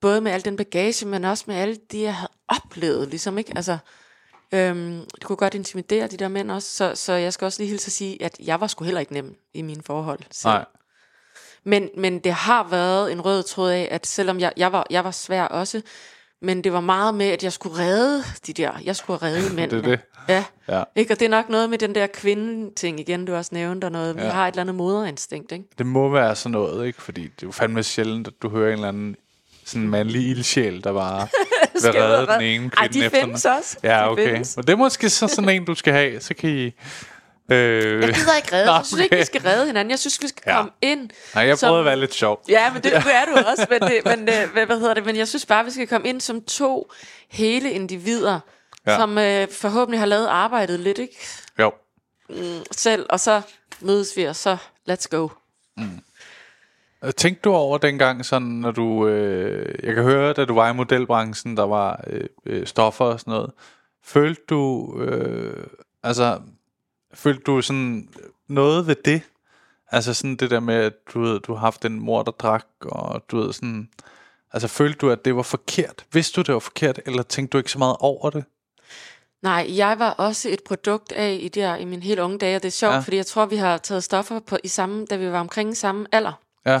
både med al den bagage, men også med alle de, jeg havde oplevet, ligesom, ikke? Altså, øhm, det kunne godt intimidere de der mænd også, så, så jeg skal også lige hilse at sige, at jeg var sgu heller ikke nem i mine forhold. Så. Nej. Men, men det har været en rød tråd af, at selvom jeg, jeg, var, jeg var svær også, men det var meget med, at jeg skulle redde de der, jeg skulle redde mændene. Det er det. Ja. Ja. Ikke? Og det er nok noget med den der kvindeting igen, du også nævnte, og noget, ja. vi har et eller andet moderinstinkt, ikke? Det må være sådan noget, ikke? Fordi det er jo fandme sjældent, at du hører en eller anden sådan en mandlig ildsjæl, der bare vil redde den ene kvinde. Ej, de efter findes den. Også. Ja, de okay. Findes. Og det er måske så sådan en, du skal have, så kan I... Øh. Jeg gider ikke redde. Nå, okay. Jeg synes ikke, vi skal redde hinanden. Jeg synes, vi skal ja. komme ind. Nej, jeg som... prøvede at være lidt sjov. Ja, men det ja. er du også. Men, det, men, hvad, hvad hedder det? Men jeg synes bare, vi skal komme ind som to hele individer, ja. som øh, forhåbentlig har lavet arbejdet lidt, ikke? Jo. Mm, selv, og så mødes vi, og så let's go. Mm. Tænkte du over dengang, sådan, når du... Øh, jeg kan høre, da du var i modelbranchen, der var øh, stoffer og sådan noget. Følte du... Øh, altså... Følte du sådan noget ved det? Altså sådan det der med, at du, ved, du har haft en mor, der drak, og du ved sådan... Altså følte du, at det var forkert? Vidste du, det var forkert, eller tænkte du ikke så meget over det? Nej, jeg var også et produkt af i, der, i mine helt unge dage, og det er sjovt, ja. fordi jeg tror, vi har taget stoffer på, i samme, da vi var omkring samme alder. Ja.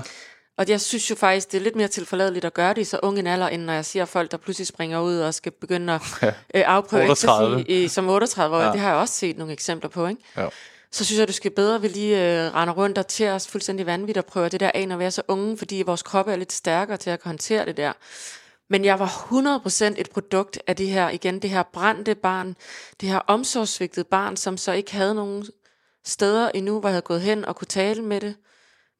Og jeg synes jo faktisk, det er lidt mere tilforladeligt at gøre det i så ung en alder, end når jeg ser folk, der pludselig springer ud og skal begynde at ja. øh, afprøve otteogtredive. Ecstasy i, som otteogtredive-årige. Ja. Det har jeg også set nogle eksempler på, ikke? Ja. Så synes jeg, du skal bedre, vi lige øh, rende rundt og tære os fuldstændig vanvittigt og prøve det der af, når vi er så unge, fordi vores kroppe er lidt stærkere til at håndtere det der. Men jeg var hundrede procent et produkt af det her, igen, det her brændte barn, det her omsorgssvigtede barn, som så ikke havde nogen steder endnu, hvor jeg havde gået hen og kunne tale med det,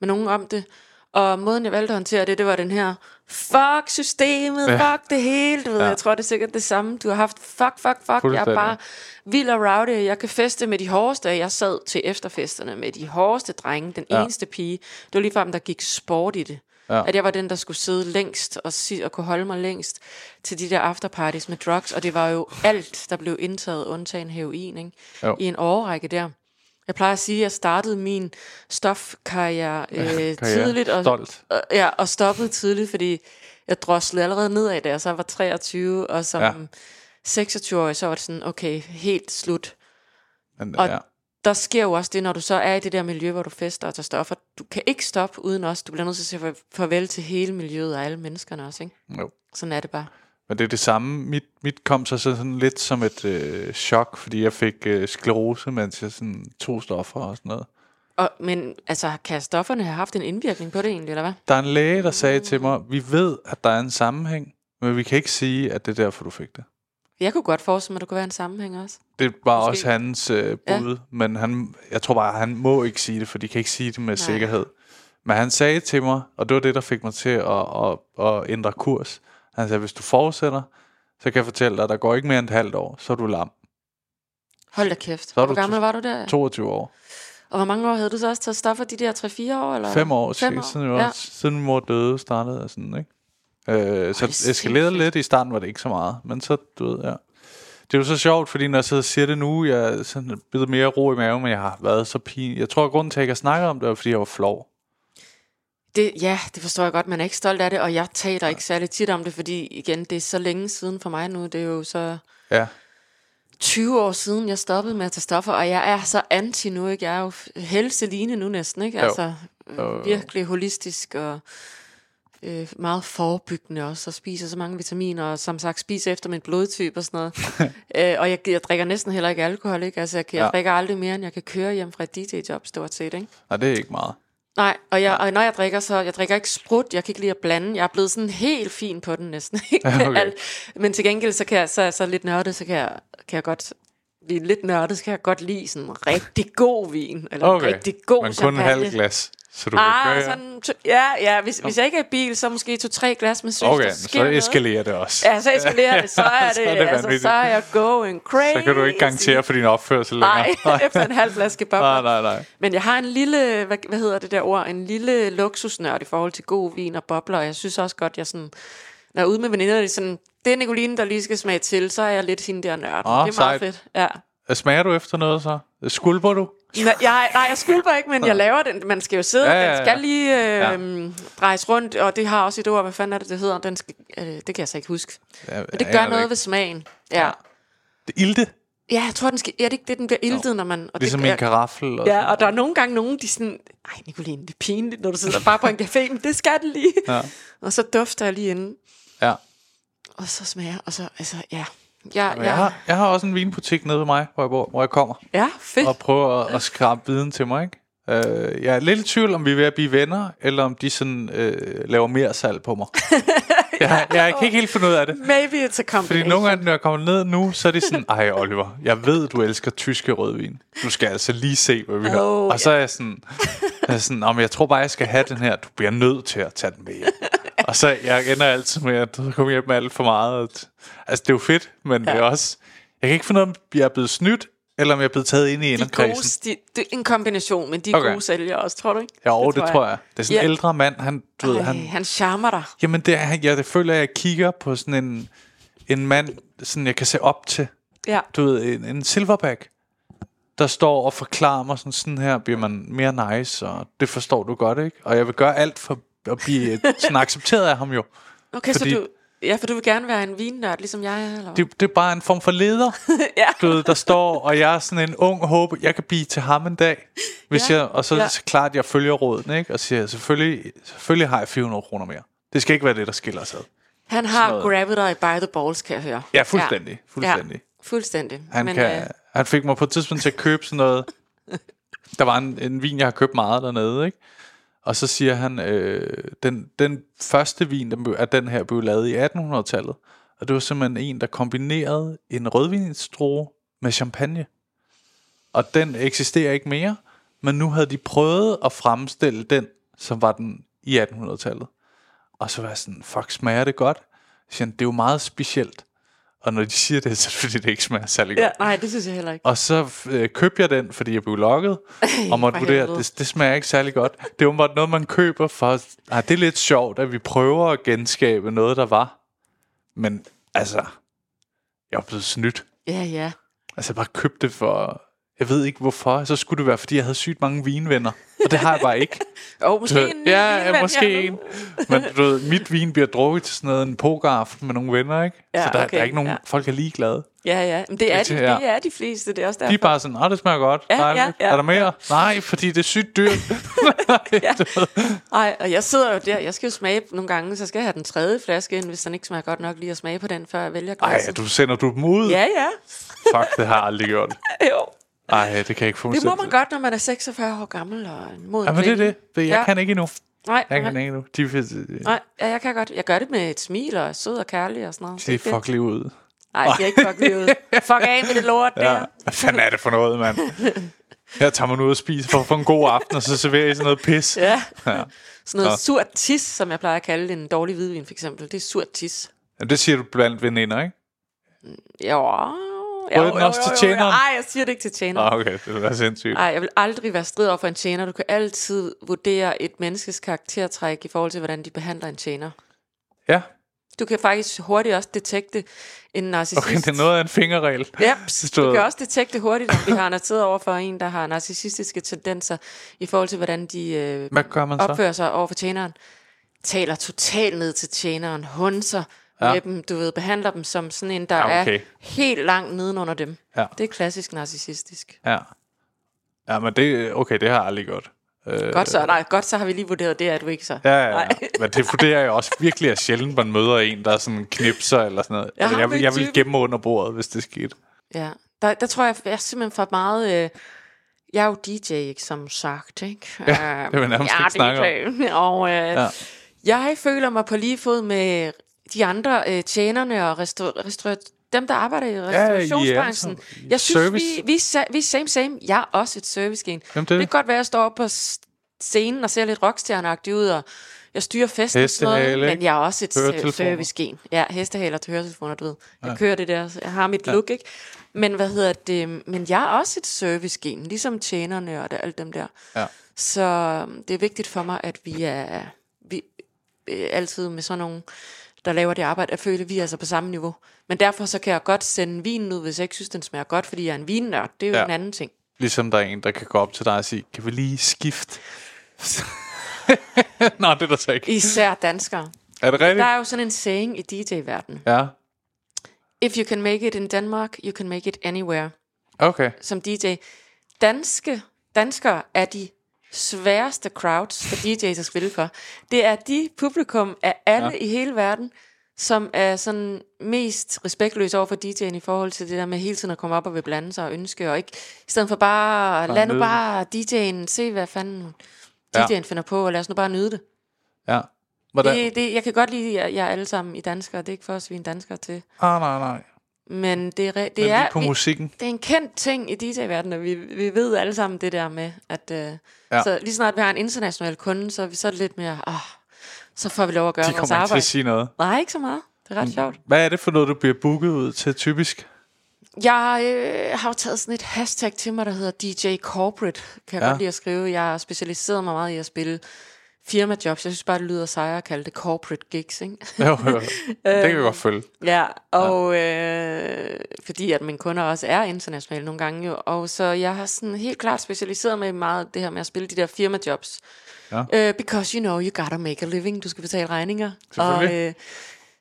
med nogen om det. Og måden jeg valgte at håndtere det, det var den her fuck systemet, ja. fuck det hele, du ved, ja. jeg tror det er sikkert det samme du har haft, fuck, fuck, fuck, jeg er bare vild og rowdy, jeg kan feste med de hårdeste. Jeg sad til efterfesterne med de hårdeste drenge, den ja. eneste pige. Det var lige frem, der gik sport i det, ja. at jeg var den, der skulle sidde længst og, si- og kunne holde mig længst til de der afterparties med drugs. Og det var jo alt, der blev indtaget, undtagen heroin, ikke? i en årrække der. Jeg plejer at sige, at jeg startede min stofkarriere øh, tidligt og, og, ja, og stoppede tidligt, fordi jeg droslede allerede nedad, da jeg så var treogtyve, og som ja. seksogtyve-årig, så var det sådan, okay, helt slut. Men, og ja. der sker jo også det, når du så er i det der miljø, hvor du fester og tager stoffer. Du kan ikke stoppe uden os. Du bliver nødt til at sige farvel til hele miljøet og alle menneskerne også, ikke? Jo. Sådan er det bare. Men det er det samme. Mit, mit kom så sådan lidt som et øh, chok, fordi jeg fik øh, sklerose, mens jeg sådan tog stoffer og sådan noget. Og, men altså, kan stofferne have haft en indvirkning på det egentlig, eller hvad? Der er en læge, der sagde til mig, vi ved, at der er en sammenhæng, men vi kan ikke sige, at det er derfor, du fik det. Jeg kunne godt forestille mig, at der kunne være en sammenhæng også. Det var måske også hans øh, bud, ja. men han, jeg tror bare, han må ikke sige det, for de kan ikke sige det med Nej. sikkerhed. Men han sagde til mig, og det var det, der fik mig til at, at, at ændre kurs. Han sagde, hvis du fortsætter, så kan jeg fortælle dig, at der går ikke mere end et halvt år, så er du lam. Hold da kæft. Hvor gammel var du der? toogtyve år. Og hvor mange år havde du så også taget stoffer, de der tre fire år? Eller? Fem år, Fem år. Siden, ja. siden min mor døde, startede jeg sådan, ikke? Øh, så det eskalerede lidt. I starten var det ikke så meget, men så, du ved, ja. Det er jo så sjovt, fordi når jeg sidder og siger det nu, jeg er sådan lidt mere ro i maven, men jeg har været så pinlig. Jeg tror, at grunden til, at jeg ikke har snakket om det, var, fordi jeg var flov. Det, ja, det forstår jeg godt, man er ikke stolt af det, og jeg taler ja. ikke særlig tit om det, fordi igen, det er så længe siden for mig nu, det er jo så ja. tyve år siden, jeg stoppede med at tage stoffer, og jeg er så anti nu, ikke? Jeg er jo helseline nu næsten, ikke? Jo. Altså jo. virkelig holistisk og øh, meget forebyggende også, og spiser så mange vitaminer, og som sagt spiser efter min blodtype og sådan noget, øh, og jeg, jeg drikker næsten heller ikke alkohol, ikke? Altså jeg, jeg ja. drikker aldrig mere, end jeg kan køre hjem fra et D J-job, stort set, ikke? Nej, det er ikke meget. Nej, og, jeg, og når jeg drikker, så jeg drikker ikke sprut, jeg kan ikke lide at blande. Jeg er blevet sådan helt fin på den næsten. Ja, okay. Men til gengæld, så kan jeg, så, så lidt nørdet, så kan jeg, kan jeg godt blive lidt nørdet, så kan jeg godt lide sådan en rigtig god vin, eller okay. en rigtig god men champagne. Men kun en halv glas, så du ah, kan sådan, to, ja, ja, hvis, hvis jeg ikke er i bil, så måske to-tre glas, men synes, okay, så eskalerer noget. Det også. Ja, så eskalerer det, så er det, så er, det altså, så er jeg going crazy. Så kan du ikke garantere for din opførsel længere. Nej, efter en halv flaske kebab. Nej, nej, nej. Men jeg har en lille, hvad, hvad hedder det der ord, en lille luksusnørd i forhold til god vin og bobler, og jeg synes også godt, jeg sådan... Når jeg er ude med veninder, de sådan, det er Nicoline, der lige skal smage til, så er jeg lidt hende der nørd. Oh, det er meget sejt. Fedt. Ja. Smager du efter noget så? Skulper du? Nå, jeg, nej, jeg skulper ikke, men jeg laver den. Man skal jo sidde, ja, ja, ja. Den skal lige øh, ja. drejes rundt, og det har også et ord, hvad fanden er det, det hedder? Den skal, øh, det kan jeg så ikke huske. Ja, men det gør noget ikke. Ved smagen. Ja. Ja. Det ilte? Ja, jeg tror, den skal, ja, det er ikke det, den bliver iltet, når man... Og ligesom det, en karaffel. Og ja, og der er nogle gange nogen, de sådan... Ej, Nicoline, det er pinligt, når du sidder bare på en café, men det skal det lige. Ja. Og så dufter jeg lige inden. Ja. Og så smager, og så, altså, ja. Jeg, jeg, jeg, har, jeg har også en vinbutik nede ved mig, hvor jeg, bor, hvor jeg kommer. Ja, fedt. Og prøver at, at skrabe viden til mig, ikke? Uh, jeg er lidt i tvivl, om vi er ved at blive venner, eller om de sådan uh, laver mere salg på mig. jeg, jeg kan ikke helt finde ud af det. Maybe it's a combination. Fordi nogle gange, når jeg kommer ned nu, så er de sådan, ej Oliver, jeg ved, du elsker tyske rødvin. Du skal altså lige se, hvad vi oh, har. Og yeah. så er jeg sådan, jeg, er sådan men jeg tror bare, jeg skal have den her. Du bliver nødt til at tage den med. Og så jeg ender altid med at komme hjem med alt for meget. Altså det er jo fedt, men ja. Det er også jeg kan ikke finde ud af, om jeg er blevet snydt, eller om jeg er blevet taget ind i en kreds. Det er en kombination, men de okay. gode sælger også, tror du ikke? Ja, det, det tror jeg. tror jeg. Det er sådan en ja. ældre mand, han du Ej, ved, han han charmer dig. Jamen det er jeg det føler jeg kigger på sådan en en mand, sådan jeg kan se op til. Ja. Du ved en, en silverback. Der står og forklarer mig sådan sådan her bliver man mere nice, og det forstår du godt, ikke? Og jeg vil gøre alt for og blive sådan accepteret af ham jo. Okay, fordi, så du ja, for du vil gerne være en vinnørd, ligesom jeg eller det, det er bare en form for leder. ja. Du ved, der står, og jeg er sådan en ung håb, jeg kan blive til ham en dag. Hvis ja. jeg, og så er ja. det klart, at jeg følger rådene, ikke? Og siger, selvfølgelig, selvfølgelig har jeg fire hundrede kroner mere. Det skal ikke være det, der skiller sig. Han har grabbet dig by the balls, kan jeg høre. Ja, fuldstændig. Fuldstændig. Ja, fuldstændig. Han, Men, kan, øh... han fik mig på et tidspunkt til at købe sådan noget. Der var en, en vin, jeg har købt meget dernede, ikke? Og så siger han, øh, den, den første vin, den, at den her blev lavet i attenhundredetallet. Og det var simpelthen en, der kombinerede en rødvinsdrue med champagne. Og den eksisterer ikke mere, men nu havde de prøvet at fremstille den, som var den i attenhundredetallet. Og så var jeg sådan, fuck, smager det godt? Så siger han, det er jo meget specielt. Og når de siger det, så fordi det ikke smager særlig godt. Ja, nej, det synes jeg heller ikke. Og så øh, købte jeg den, fordi jeg blev lokket. Og måtte vurdere, det, det smager ikke særlig godt. Det er jo noget, man køber for... Ah, det er lidt sjovt, at vi prøver at genskabe noget, der var. Men altså, jeg er blevet snydt. Ja, ja. Altså, jeg bare købte det for... Jeg ved ikke hvorfor. Så skulle det være, fordi jeg havde sygt mange vinvenner. Og det har jeg bare ikke. oh, måske en ny ja, vinven, måske en. Men du ved, mit vin bliver drukket til sådan noget en pokeraften med nogle venner, ikke? Ja, så der, okay, der er ikke nogen, ja. folk er ligeglade. Ja, ja. Men det er, de, ja. det er de fleste, det er også derfor. De er bare sådan, nej, det smager godt. Ja, nej, ja, ja, er der mere? Ja. Nej, fordi det er sygt dyrt. ja. Ej, og jeg sidder jo der. Jeg skal jo smage nogle gange, så skal jeg have den tredje flaske ind, hvis den ikke smager godt nok lige at smage på den, før jeg vælger glaset. Ej, du sender du dem ud? Ja, ja. Fuck, det har jeg aldrig gjort. jo. Ej, det kan jeg ikke få. Det må man godt, når man er seksogfyrre år gammel og moden. Ja, men det er det. Jeg ja. kan ikke endnu. Nej, jeg kan nej. ikke endnu. De... Nej, ja, jeg kan godt. Jeg gør det med et smil og sød og kærlig og sådan noget. Det er fuck lige ud. Nej, det er ikke fuck lige ud. Fuck af med det lort ja. der. Hvad fanden er det for noget, mand? Jeg tager mig ud og spiser for, for en god aften, og så serverer I sådan noget pis. Ja. ja. Sådan noget surt tis, som jeg plejer at kalde en dårlig hvidvin, for eksempel. Det er surt tis. Ja, det siger du blandt veninder, ikke? Ja... Ja, jo, jo, jo, jo, jo. Ej, jeg siger det ikke til tjeneren. Ah, okay, det er sindssygt. Ej, jeg vil aldrig være strid over for en tjener. Du kan altid vurdere et menneskes karaktertræk i forhold til, hvordan de behandler en tjener. Ja. Du kan faktisk hurtigt også detekte en narcissist. Okay, det er noget af en fingerregel. Ja, du kan også detekte hurtigt, om de har narcisseret over for en, der har narcissistiske tendenser i forhold til, hvordan de øh, Hvad gør man så? opfører sig over for tjeneren. Taler totalt ned til tjeneren, hunser. Ja. Med dem, du ved, behandler dem som sådan en, der ja, okay. er helt langt nedenunder dem. Ja. Det er klassisk narcissistisk. Ja. Ja, men det, okay, det har jeg aldrig gjort. Øh, godt så, nej, godt så har vi lige vurderet det, at du ikke så. Ja, ja, ja. Men det vurderer jeg også virkelig, at sjældent man møder en, der sådan knipser eller sådan noget. Jeg, altså, jeg, jeg vil gemme under bordet, hvis det skete. Ja, der, der tror jeg, jeg er simpelthen for meget... Øh, jeg er jo D J, som sagt, ikke? Ja, det var nærmest ikke snakke om. Og øh, ja. jeg føler mig på lige fod med de andre øh, tjenerne og restauratører, restaur- dem, der arbejder i restaurationsbranchen. Ja, yeah. Jeg synes, service. vi, vi, vi same, same. Jeg er også et servicegen. Det kan godt være, at jeg står oppe på scenen og ser lidt rockstjerneagtig ud, og jeg styrer festen og sådan noget, men jeg er også et servicegen. Ja, hestehaler til høretelefoner, du ved. Jeg ja. kører det der, jeg har mit ja. look, ikke? Men hvad hedder det? Men jeg er også et servicegen, ligesom tjenerne og der, alle dem der. Ja. Så det er vigtigt for mig, at vi er vi, altid med sådan nogle, der laver det arbejde, at føle, at vi er altså på samme niveau. Men derfor så kan jeg godt sende vinen ud, hvis jeg ikke synes, den smager godt, fordi jeg er en vinnørd. Det er jo ja. en anden ting. Ligesom der er en, der kan gå op til dig og sige, kan vi lige skifte? Nå, det er der så ikke. Især danskere. Er det rigtigt? Der er jo sådan en saying i D J-verdenen. Ja. If you can make it in Denmark, you can make it anywhere. Okay. Som D J. Danske, danskere er de sværeste crowds for D J's at spille for. Det er de publikum af alle ja. i hele verden, som er sådan mest respektløse over for D J'en i forhold til det der med hele tiden at komme op og vil blande sig og ønske, og ikke i stedet for bare, bare lad nu bare D J'en se, hvad fanden ja. D J'en finder på, og lad os nu bare nyde det. Ja. Det, det, jeg kan godt lide, at jeg er alle sammen i danskere, det er ikke for os, vi er en dansker til. Ah, nej, nej. Men det er, det Men er på vi, musikken. Det er en kendt ting i D J-verdenen, og vi, vi ved alle sammen det der med, at øh, ja. så lige snart vi har en international kunde, så er vi så lidt mere, åh, så får vi lov at gøre vores arbejde. De kommer ikke til at sige noget. Nej, ikke så meget. Det er ret sjovt. Hvad er det for noget, du bliver booket ud til typisk? Jeg øh, har jo taget sådan et hashtag til mig, der hedder D J Corporate, kan jeg ja. godt lide at skrive. Jeg har specialiseret mig meget i at spille firmajobs. Jeg synes bare, det lyder sejere at kalde det corporate gigs, ikke? Jo, jo. Det kan jeg godt følge. Ja, og ja. Øh, fordi at mine kunder også er internationale nogle gange jo, og så jeg har sådan helt klart specialiseret mig meget det her med at spille de der firmajobs. Ja. Uh, because you know, you gotta make a living. Du skal betale regninger. Selvfølgelig. Og, uh,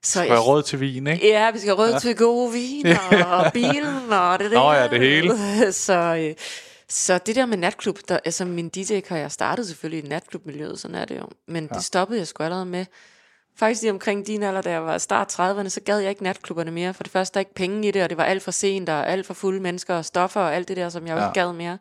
så vi skal have råd til vin, ikke? Ja, vi skal have råd ja. til gode viner og bilen og det der. Nå ja, det hele. så... Uh, Så det der med natklub, der, altså min D J-karriere startede selvfølgelig i natklubmiljøet, sådan er det jo. Men ja. det stoppede jeg sgu allerede med. Faktisk lige omkring din alder, da jeg var start trediverne, så gad jeg ikke natklubberne mere. For det første, der ikke penge i det, og det var alt for sent, og alt for fulde mennesker og stoffer og alt det der, som jeg jo ja. ikke gad mere.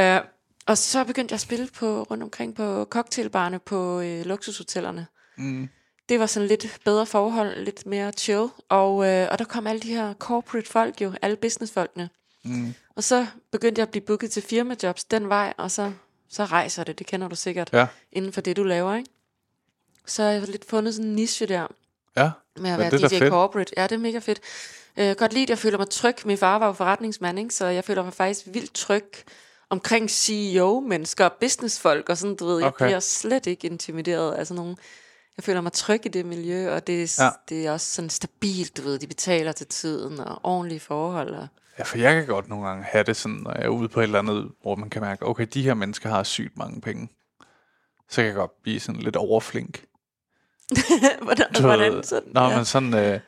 Uh, og så begyndte jeg at spille på, rundt omkring på cocktailbarne på øh, luksushotellerne. Mm. Det var sådan lidt bedre forhold, lidt mere chill. Og, øh, og der kom alle de her corporate folk jo, alle businessfolkene. Mm. Og så begyndte jeg at blive booket til firmajobs den vej, og så, så rejser det, det kender du sikkert, ja. inden for det, du laver, ikke? Så jeg har lidt fundet sådan en niche der, ja. med at være det D J Corporate. Ja, det er mega fedt. Øh, godt lide, jeg føler mig tryg. Min far var jo forretningsmand, ikke? Så jeg føler mig faktisk vildt tryg omkring C E O-mennesker og businessfolk og sådan, du ved. Jeg okay. bliver slet ikke intimideret af sådan nogle. Jeg føler mig tryg i det miljø, og det, ja. det er også sådan stabilt, du ved. De betaler til tiden og ordentlige forhold og. Ja, for jeg kan godt nogle gange have det sådan, når jeg er ude på et eller andet, hvor man kan mærke, okay, de her mennesker har sygt mange penge. Så kan jeg godt blive sådan lidt overflink. hvordan, så, hvordan sådan? Nå, ja. men sådan, øh,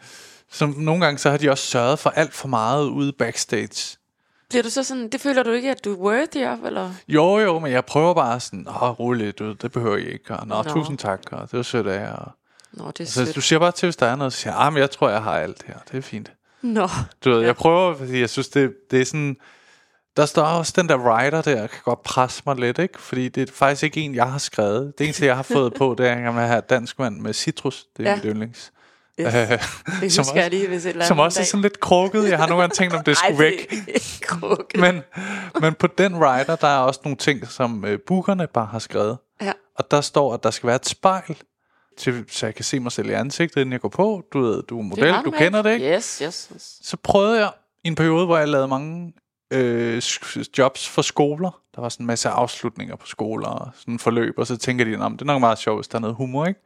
som nogle gange, så har de også sørget for alt for meget ude backstage. Bliver du så sådan, det føler du ikke, at du er worthy of, eller? Jo, jo, men jeg prøver bare sådan, åh, roligt, du, det behøver jeg ikke, og nå, nå. tusind tak, og det var sødt af jer. Og nå, det er altså, sødt. Du siger bare til, hvis der er noget, så siger, ah, men jeg tror, jeg har alt her, det er fint. No. Du ved, jeg prøver, fordi jeg synes, det, det er sådan. Der står også den der writer der, kan godt presse mig lidt, ikke? Fordi det er faktisk ikke en, jeg har skrevet. Det eneste, jeg har fået på, det er, at jeg gerne vil have dansk mand med citrus. Det er ja. mit yndlings. Yes. Øh, det som også, lige, som også er sådan lidt krukket. Jeg har nogle gange tænkt, om det skulle væk. men, men på den writer, der er også nogle ting, som øh, bookerne bare har skrevet. Ja. Og der står, at der skal være et spejl. Til, så jeg kan se mig selv i ansigtet, inden jeg går på. Du ved, du er model, er du kender det, ikke? Yes, yes, yes. Så prøvede jeg i en periode, hvor jeg lavede mange øh, jobs for skoler. Der var sådan en masse afslutninger på skoler og sådan forløb, og så tænker de, om det er nok meget sjovt, hvis der er noget humor, ikke?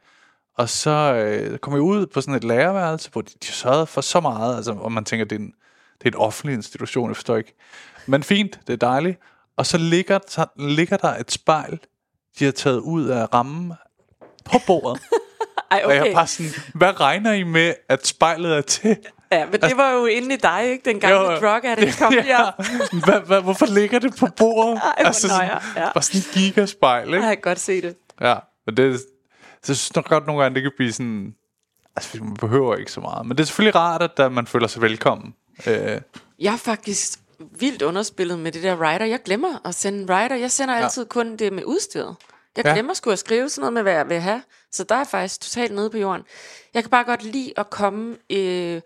Og så øh, kom jeg ud på sådan et lærerværelse, hvor de, de sørgede for så meget, altså, og man tænker, det er en, det er en offentlig institution, jeg forstår ikke. Men fint, det er dejligt. Og så ligger, så ligger der et spejl, de har taget ud af rammen, på bordet. Ej, okay. Og jeg bare sådan, hvad regner I med, at spejlet er til? Ja, men det var jo inde i dig, ikke? Den gamle drug er det, kom her. Hvorfor ligger det på bordet? Ej, altså, sådan, ja. Bare sådan en gigaspejl, ikke? Jeg kan godt se det. Ja, men det, så synes jeg godt nogle gange, det kan blive sådan. Altså, man behøver ikke så meget. Men det er selvfølgelig rart, at man føler sig velkommen. Øh. Jeg er faktisk vildt underspillet med det der rider. Jeg glemmer at sende rider. Jeg sender ja. altid kun det med udstyret. Jeg ja. glemmer sgu at skrive sådan noget med, hvad jeg vil have. Så der er faktisk totalt nede på jorden. Jeg kan bare godt lide at komme, øh,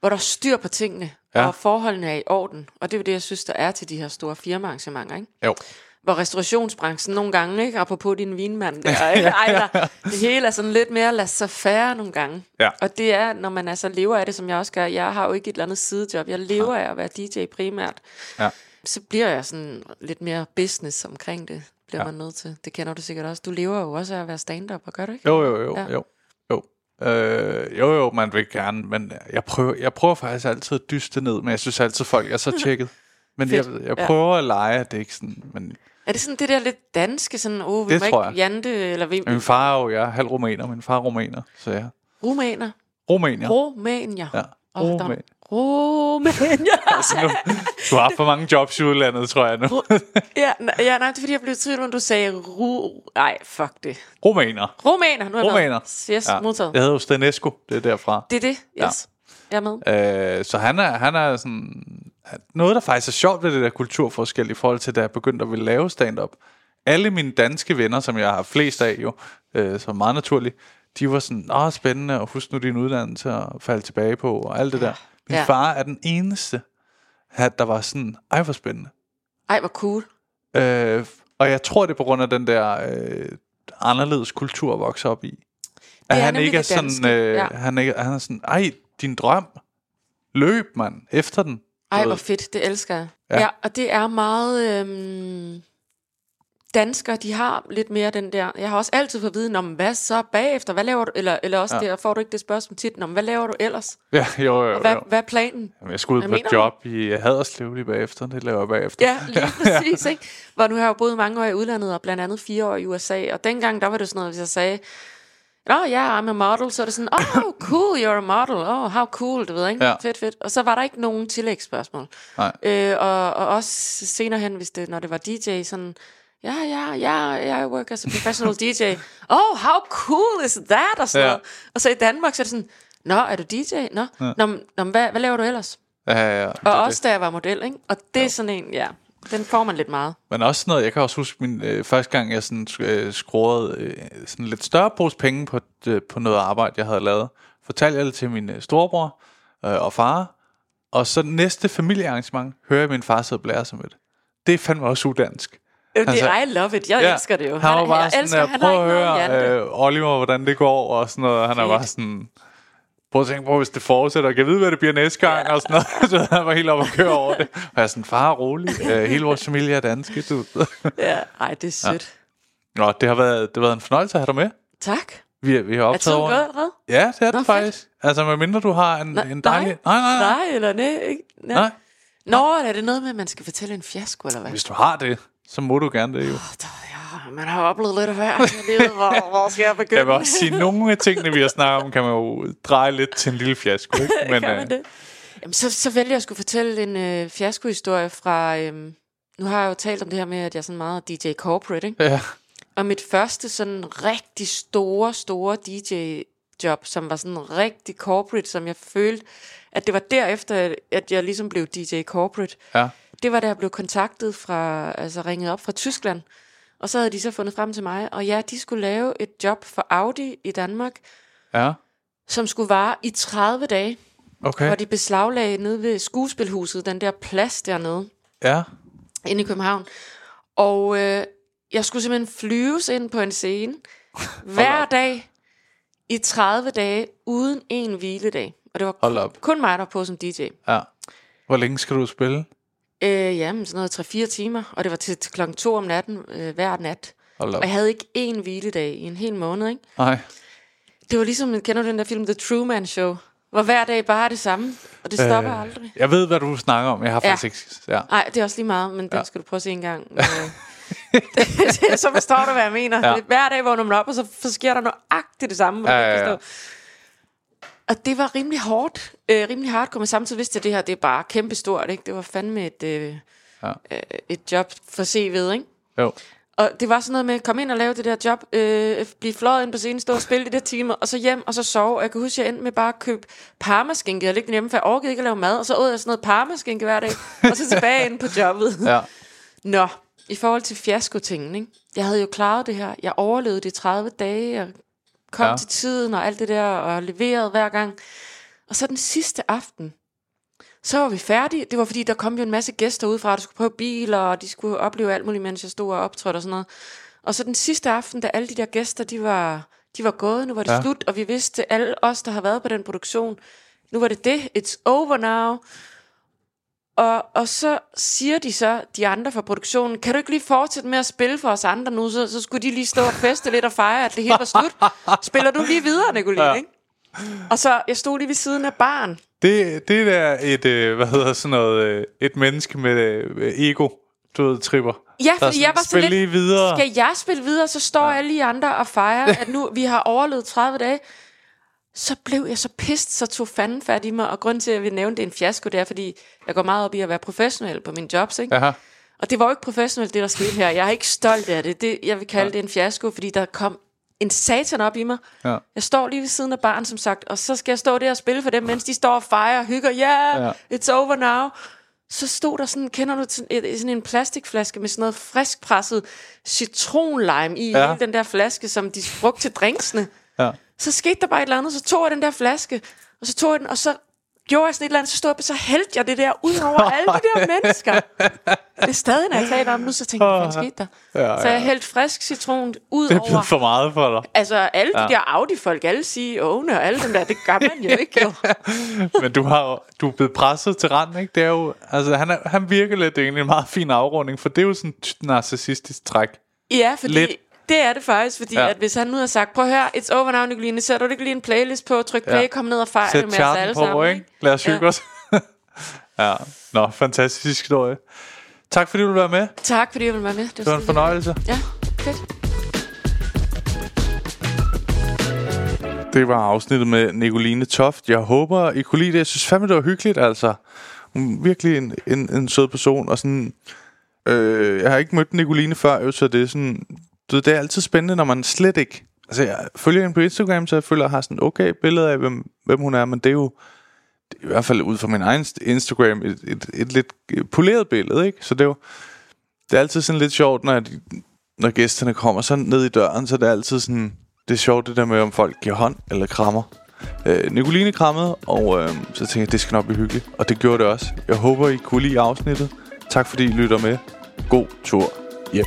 hvor der er styr på tingene, ja. og forholdene er i orden. Og det er jo det, jeg synes, der er til de her store firmaarrangementer, ikke? Jo. Hvor restaurationsbranchen nogle gange, ikke? Apropos din vinmand der, ikke? Ej, der, det hele er sådan lidt mere lad sig færre nogle gange. Ja. Og det er, når man altså lever af det, som jeg også gør. Jeg har jo ikke et eller andet sidejob. Jeg lever af at være D J primært. Ja. Så bliver jeg sådan lidt mere business omkring det. Bliver ja. man nødt til. Det kender du sikkert også. Du lever jo også af at være stand-up, og gør du ikke? Jo, jo, jo. Ja. Jo, jo. Øh, jo, jo, man vil gerne. Men jeg prøver, jeg prøver faktisk altid at dyste ned. Men jeg synes altid, folk er så tjekket. Men jeg, jeg prøver ja. at lege, at det ikke sådan... Men er det sådan det der lidt danske, sådan, åh, oh, vi det må ikke jante, eller vi... Min far er jo, jeg er halv rumæner, min far er rumæner, så jeg... Rumæner? Rumæner. Rumæner. Ja, oh, rumæner. Rumæner. Altså nu, du har haft for mange jobs i udlandet, tror jeg nu. ja, ja, nej, det er fordi, jeg blev tvivl, når du sagde ru... Ej, fuck det. Rumæner. Rumæner, nu er jeg rumæner. Med. Yes, ja. Modtaget. Jeg hedder jo Stanescu, det er derfra. Det er det, yes. Ja. Jeg er med. Øh, så han er, han er sådan... Noget, der faktisk er sjovt ved det der kulturforskel i forhold til, da jeg begyndte at ville lave stand-up. Alle mine danske venner, som jeg har flest af jo, øh, som meget naturligt, de var sådan, åh, spændende, og husk nu din uddannelse og falde tilbage på, og alt det der. Min ja. far er den eneste, der var sådan, ej, hvor spændende. Ej, hvor cool. Øh, og jeg tror, det er på grund af den der øh, anderledes kultur at vokse op i. At han ikke er sådan, øh, ja. han, ikke, han er sådan, ej, din drøm, løb, mand, efter den. Ej, hvor fedt, det elsker jeg. Ja. Ja, og det er meget øhm, danskere, de har lidt mere den der. Jeg har også altid fået viden om, hvad så bagefter, hvad laver du, eller, eller også ja. der får du ikke det spørgsmål tit, om hvad laver du ellers? Ja, jo, jo, jo. Og hvad, hvad er planen? Jamen, jeg skulle ud på et job du? i Haderslev lige bagefter, det laver jeg bagefter. Ja, lige ja. præcis, ikke? Hvor nu har jeg jo boet mange år i udlandet, og blandt andet fire år i U S A, og dengang, der var det sådan noget, hvis jeg sagde, Nå oh, ja, yeah, I'm a model. Så er det sådan, oh cool, you're a model. Oh, how cool, du ved, ikke? Ja. Fedt, fedt. Og så var der ikke nogen tillægsspørgsmål. øh, og, og også senere hen, hvis det, når det var D J, sådan, ja, ja, ja, I work as a professional D J. Oh, how cool is that? Og, sådan ja. og så i Danmark, så er det sådan, nå, er du D J? Nå, ja. nå, nå hvad, hvad laver du ellers? Ja, ja, ja. Og det også det. Da jeg var model, ikke? Og det ja. er sådan en, ja... Den får man lidt meget. Men også sådan noget, jeg kan også huske min øh, første gang, jeg sådan, øh, skruede øh, sådan lidt større pose penge på, øh, på noget arbejde, jeg havde lavet. Fortalte jeg det til min øh, storebror øh, og far. Og så næste familiearrangement, hører jeg min far sidde og blære sig med det. Det fandt mig også udansk. Det altså, I love it, jeg ja, elsker det jo. Han var bare sådan, jeg prøver at høre øh, Oliver, hvordan det går og sådan noget. Han er bare sådan... Prøv at tænke på, hvis det fortsætter, kan jeg vide, hvad det bliver næste gang, ja. og sådan noget, så jeg var helt oppe at køre over det. Og jeg er sådan, far, rolig, hele vores familie er danske. Ja, ej, det er sødt. Ja. Nå, det har været, det har været en fornøjelse at have dig med. Tak. Vi, vi har optaget over. Er tiden gået? Ja, det er det faktisk. Fedt. Altså, medmindre du har en, Nå, en dejlig... Nej, nej, nej. Nej, eller nej. nej. nej. Nå, er det noget med, at man skal fortælle en fiasko, eller hvad? Hvis du har det, så må du gerne det jo. Oh, man har oplevet lidt af hver, hvor, hvor skal jeg begynde? Jeg vil også sige, nogle af tingene, vi har snakket om, kan man jo dreje lidt til en lille fiasko. Ikke? Men, kan man det? Jamen, så, så vælger jeg at skulle fortælle en øh, fiaskohistorie fra... Øh, nu har jeg jo talt om det her med, at jeg er sådan meget D J corporate, ikke? Ja. Og mit første sådan rigtig store, store D J-job, som var sådan rigtig corporate, som jeg følte, at det var derefter, at jeg ligesom blev D J corporate. Ja. Det var, da jeg blev kontaktet fra... Altså ringet op fra Tyskland... Og så havde de så fundet frem til mig, og ja, de skulle lave et job for Audi i Danmark, ja. som skulle vare i tredive dage, okay. hvor de beslaglagde nede ved Skuespilhuset, den der plads dernede, ja. inde i København. Og øh, jeg skulle simpelthen flyves ind på en scene, hver dag, i tredive dage, uden en hviledag. Og det var kun mig, der var på som D J. Ja. Hvor længe skal du spille? Øh, jamen, sådan noget tre til fire timer. Og det var til, til klokken to om natten, øh, hver nat. Og jeg havde ikke én hviledag i en hel måned, ikke? Nej. Det var ligesom, kender du den der film The Truman Show? Hvor hver dag bare er det samme. Og det stopper øh, aldrig. Jeg ved, hvad du snakker om. Jeg har ja. faktisk ikke... Nej, ja. det er også lige meget, men ja. den skal du prøve at se en gang. Så forstår du, hvad jeg mener. Ja. Hver dag vågner man op, og så sker der nøjagtigt det samme. Ja, ja, ja. Og det var rimelig hårdt, øh, rimelig hardcore, men samtidig vidste jeg, at det her, det er bare kæmpestort, ikke? Det var fandme et, øh, ja. et job for C V'et, ikke? Jo. Og det var sådan noget med, kom ind og lave det der job, øh, blive fløjet ind på scenen, stå og spille de der timer, og så hjem, og så sove. Og jeg kan huske, at jeg endte med bare at købe parmaskinke. Jeg ligge hjemme, for jeg orkede ikke at lave mad, og så åd jeg sådan noget parmaskinke hver dag, og så tilbage ind på jobbet. Ja. Nå, i forhold til fiaskotingen, ikke? Jeg havde jo klaret det her. Jeg overlevede de tredive dage, og kom ja. til tiden, og alt det der, og leverede hver gang. Og så den sidste aften, så var vi færdige. Det var fordi, der kom jo en masse gæster udefra, der skulle prøve biler, og de skulle opleve alt muligt, mens jeg stod og optrådte og sådan noget. Og så den sidste aften, da alle de der gæster, de var, de var gået, nu var det ja. slut, og vi vidste, alle os, der har været på den produktion, nu var det det, it's over now. Og, og så siger de så, de andre fra produktionen, kan du ikke lige fortsætte med at spille for os andre nu? Så, så skulle de lige stå og feste lidt og fejre, at det hele var slut. Spiller du lige videre, Nicoline, ja. ikke? Og så, jeg stod lige ved siden af barn. Det, det er et, øh, hvad hedder sådan noget, øh, et menneske med øh, ego, du ved, tripper. Ja, fordi sådan, jeg var så lidt, videre. Skal jeg spille videre, så står ja. alle de andre og fejrer, at nu vi har overlevet tredive dage. Så blev jeg så pissed, så tog fanden fat i mig, og grund til, at jeg vil nævne, det er en fiasko, det er, fordi jeg går meget op i at være professionel på mine jobs, ikke? Aha. Og det var jo ikke professionelt, det der skete her. Jeg er ikke stolt af det, det jeg vil kalde ja. det en fiasko, fordi der kom en satan op i mig. ja. Jeg står lige ved siden af barn, som sagt. Og så skal jeg stå der og spille for dem, mens de står og fejrer og hygger. yeah, ja, it's over now. Så stod der sådan, kender du sådan en plastikflaske med sådan noget friskpresset citronlime i, ja. hele den der flaske, som de brugte til drinksene. ja. Så skete der bare et eller andet. Så tog jeg den der flaske, og så tog jeg den, og så gjorde jeg sådan et eller andet. Så stod jeg, og så hældte jeg det der ud over alle de der mennesker. Det er stadig, når jeg taler om nu, så tænker jeg, hvad skete der? Ja, ja. Så jeg hældte frisk citron ud over... Det blev for meget for dig. Altså, alle ja. de der Audi-folk, alle siger, åh, og alle dem der, det gør man jo ikke, jo. Men du har du er blevet presset til randen, ikke? Det er jo... Altså, han, er, han virker lidt, det er egentlig en meget fin afrunding, for det er jo sådan en narcissistisk træk. Ja, fordi... Lidt. Det er det faktisk, fordi ja. at hvis han nu har sagt, prøv at høre, it's over now, Nicoline, sætter du ikke lige en playlist på, tryk play, ja. kom ned og fejl med os alle på, sammen. Ikke? Lad os hygge ja. os. ja, nå, fantastisk historie. Tak fordi du ville være med. Tak fordi jeg ville være med. Det var, det var en fornøjelse. Ja, fedt. Det var afsnittet med Nicoline Toft. Jeg håber, I kunne lide det. Jeg synes fandme, det var hyggeligt, altså. Hun er virkelig en, en, en sød person, og sådan... Øh, jeg har ikke mødt Nicoline før, så det er sådan... Det er altid spændende, når man slet ikke... Altså, jeg følger hende på Instagram, så jeg føler, jeg har sådan et okay billede af, hvem, hvem hun er. Men det er jo, det er i hvert fald ud fra min egen Instagram, et, et, et lidt poleret billede, ikke? Så det er jo... Det er altid sådan lidt sjovt, når, de, når gæsterne kommer sådan ned i døren, så det er altid sådan... Det er sjovt det der med, om folk giver hånd eller krammer. Øh, Nicoline krammede, og øh, så tænkte jeg, det skal nok blive hyggeligt. Og det gjorde det også. Jeg håber, I kunne lide afsnittet. Tak fordi I lytter med. God tur. Yep.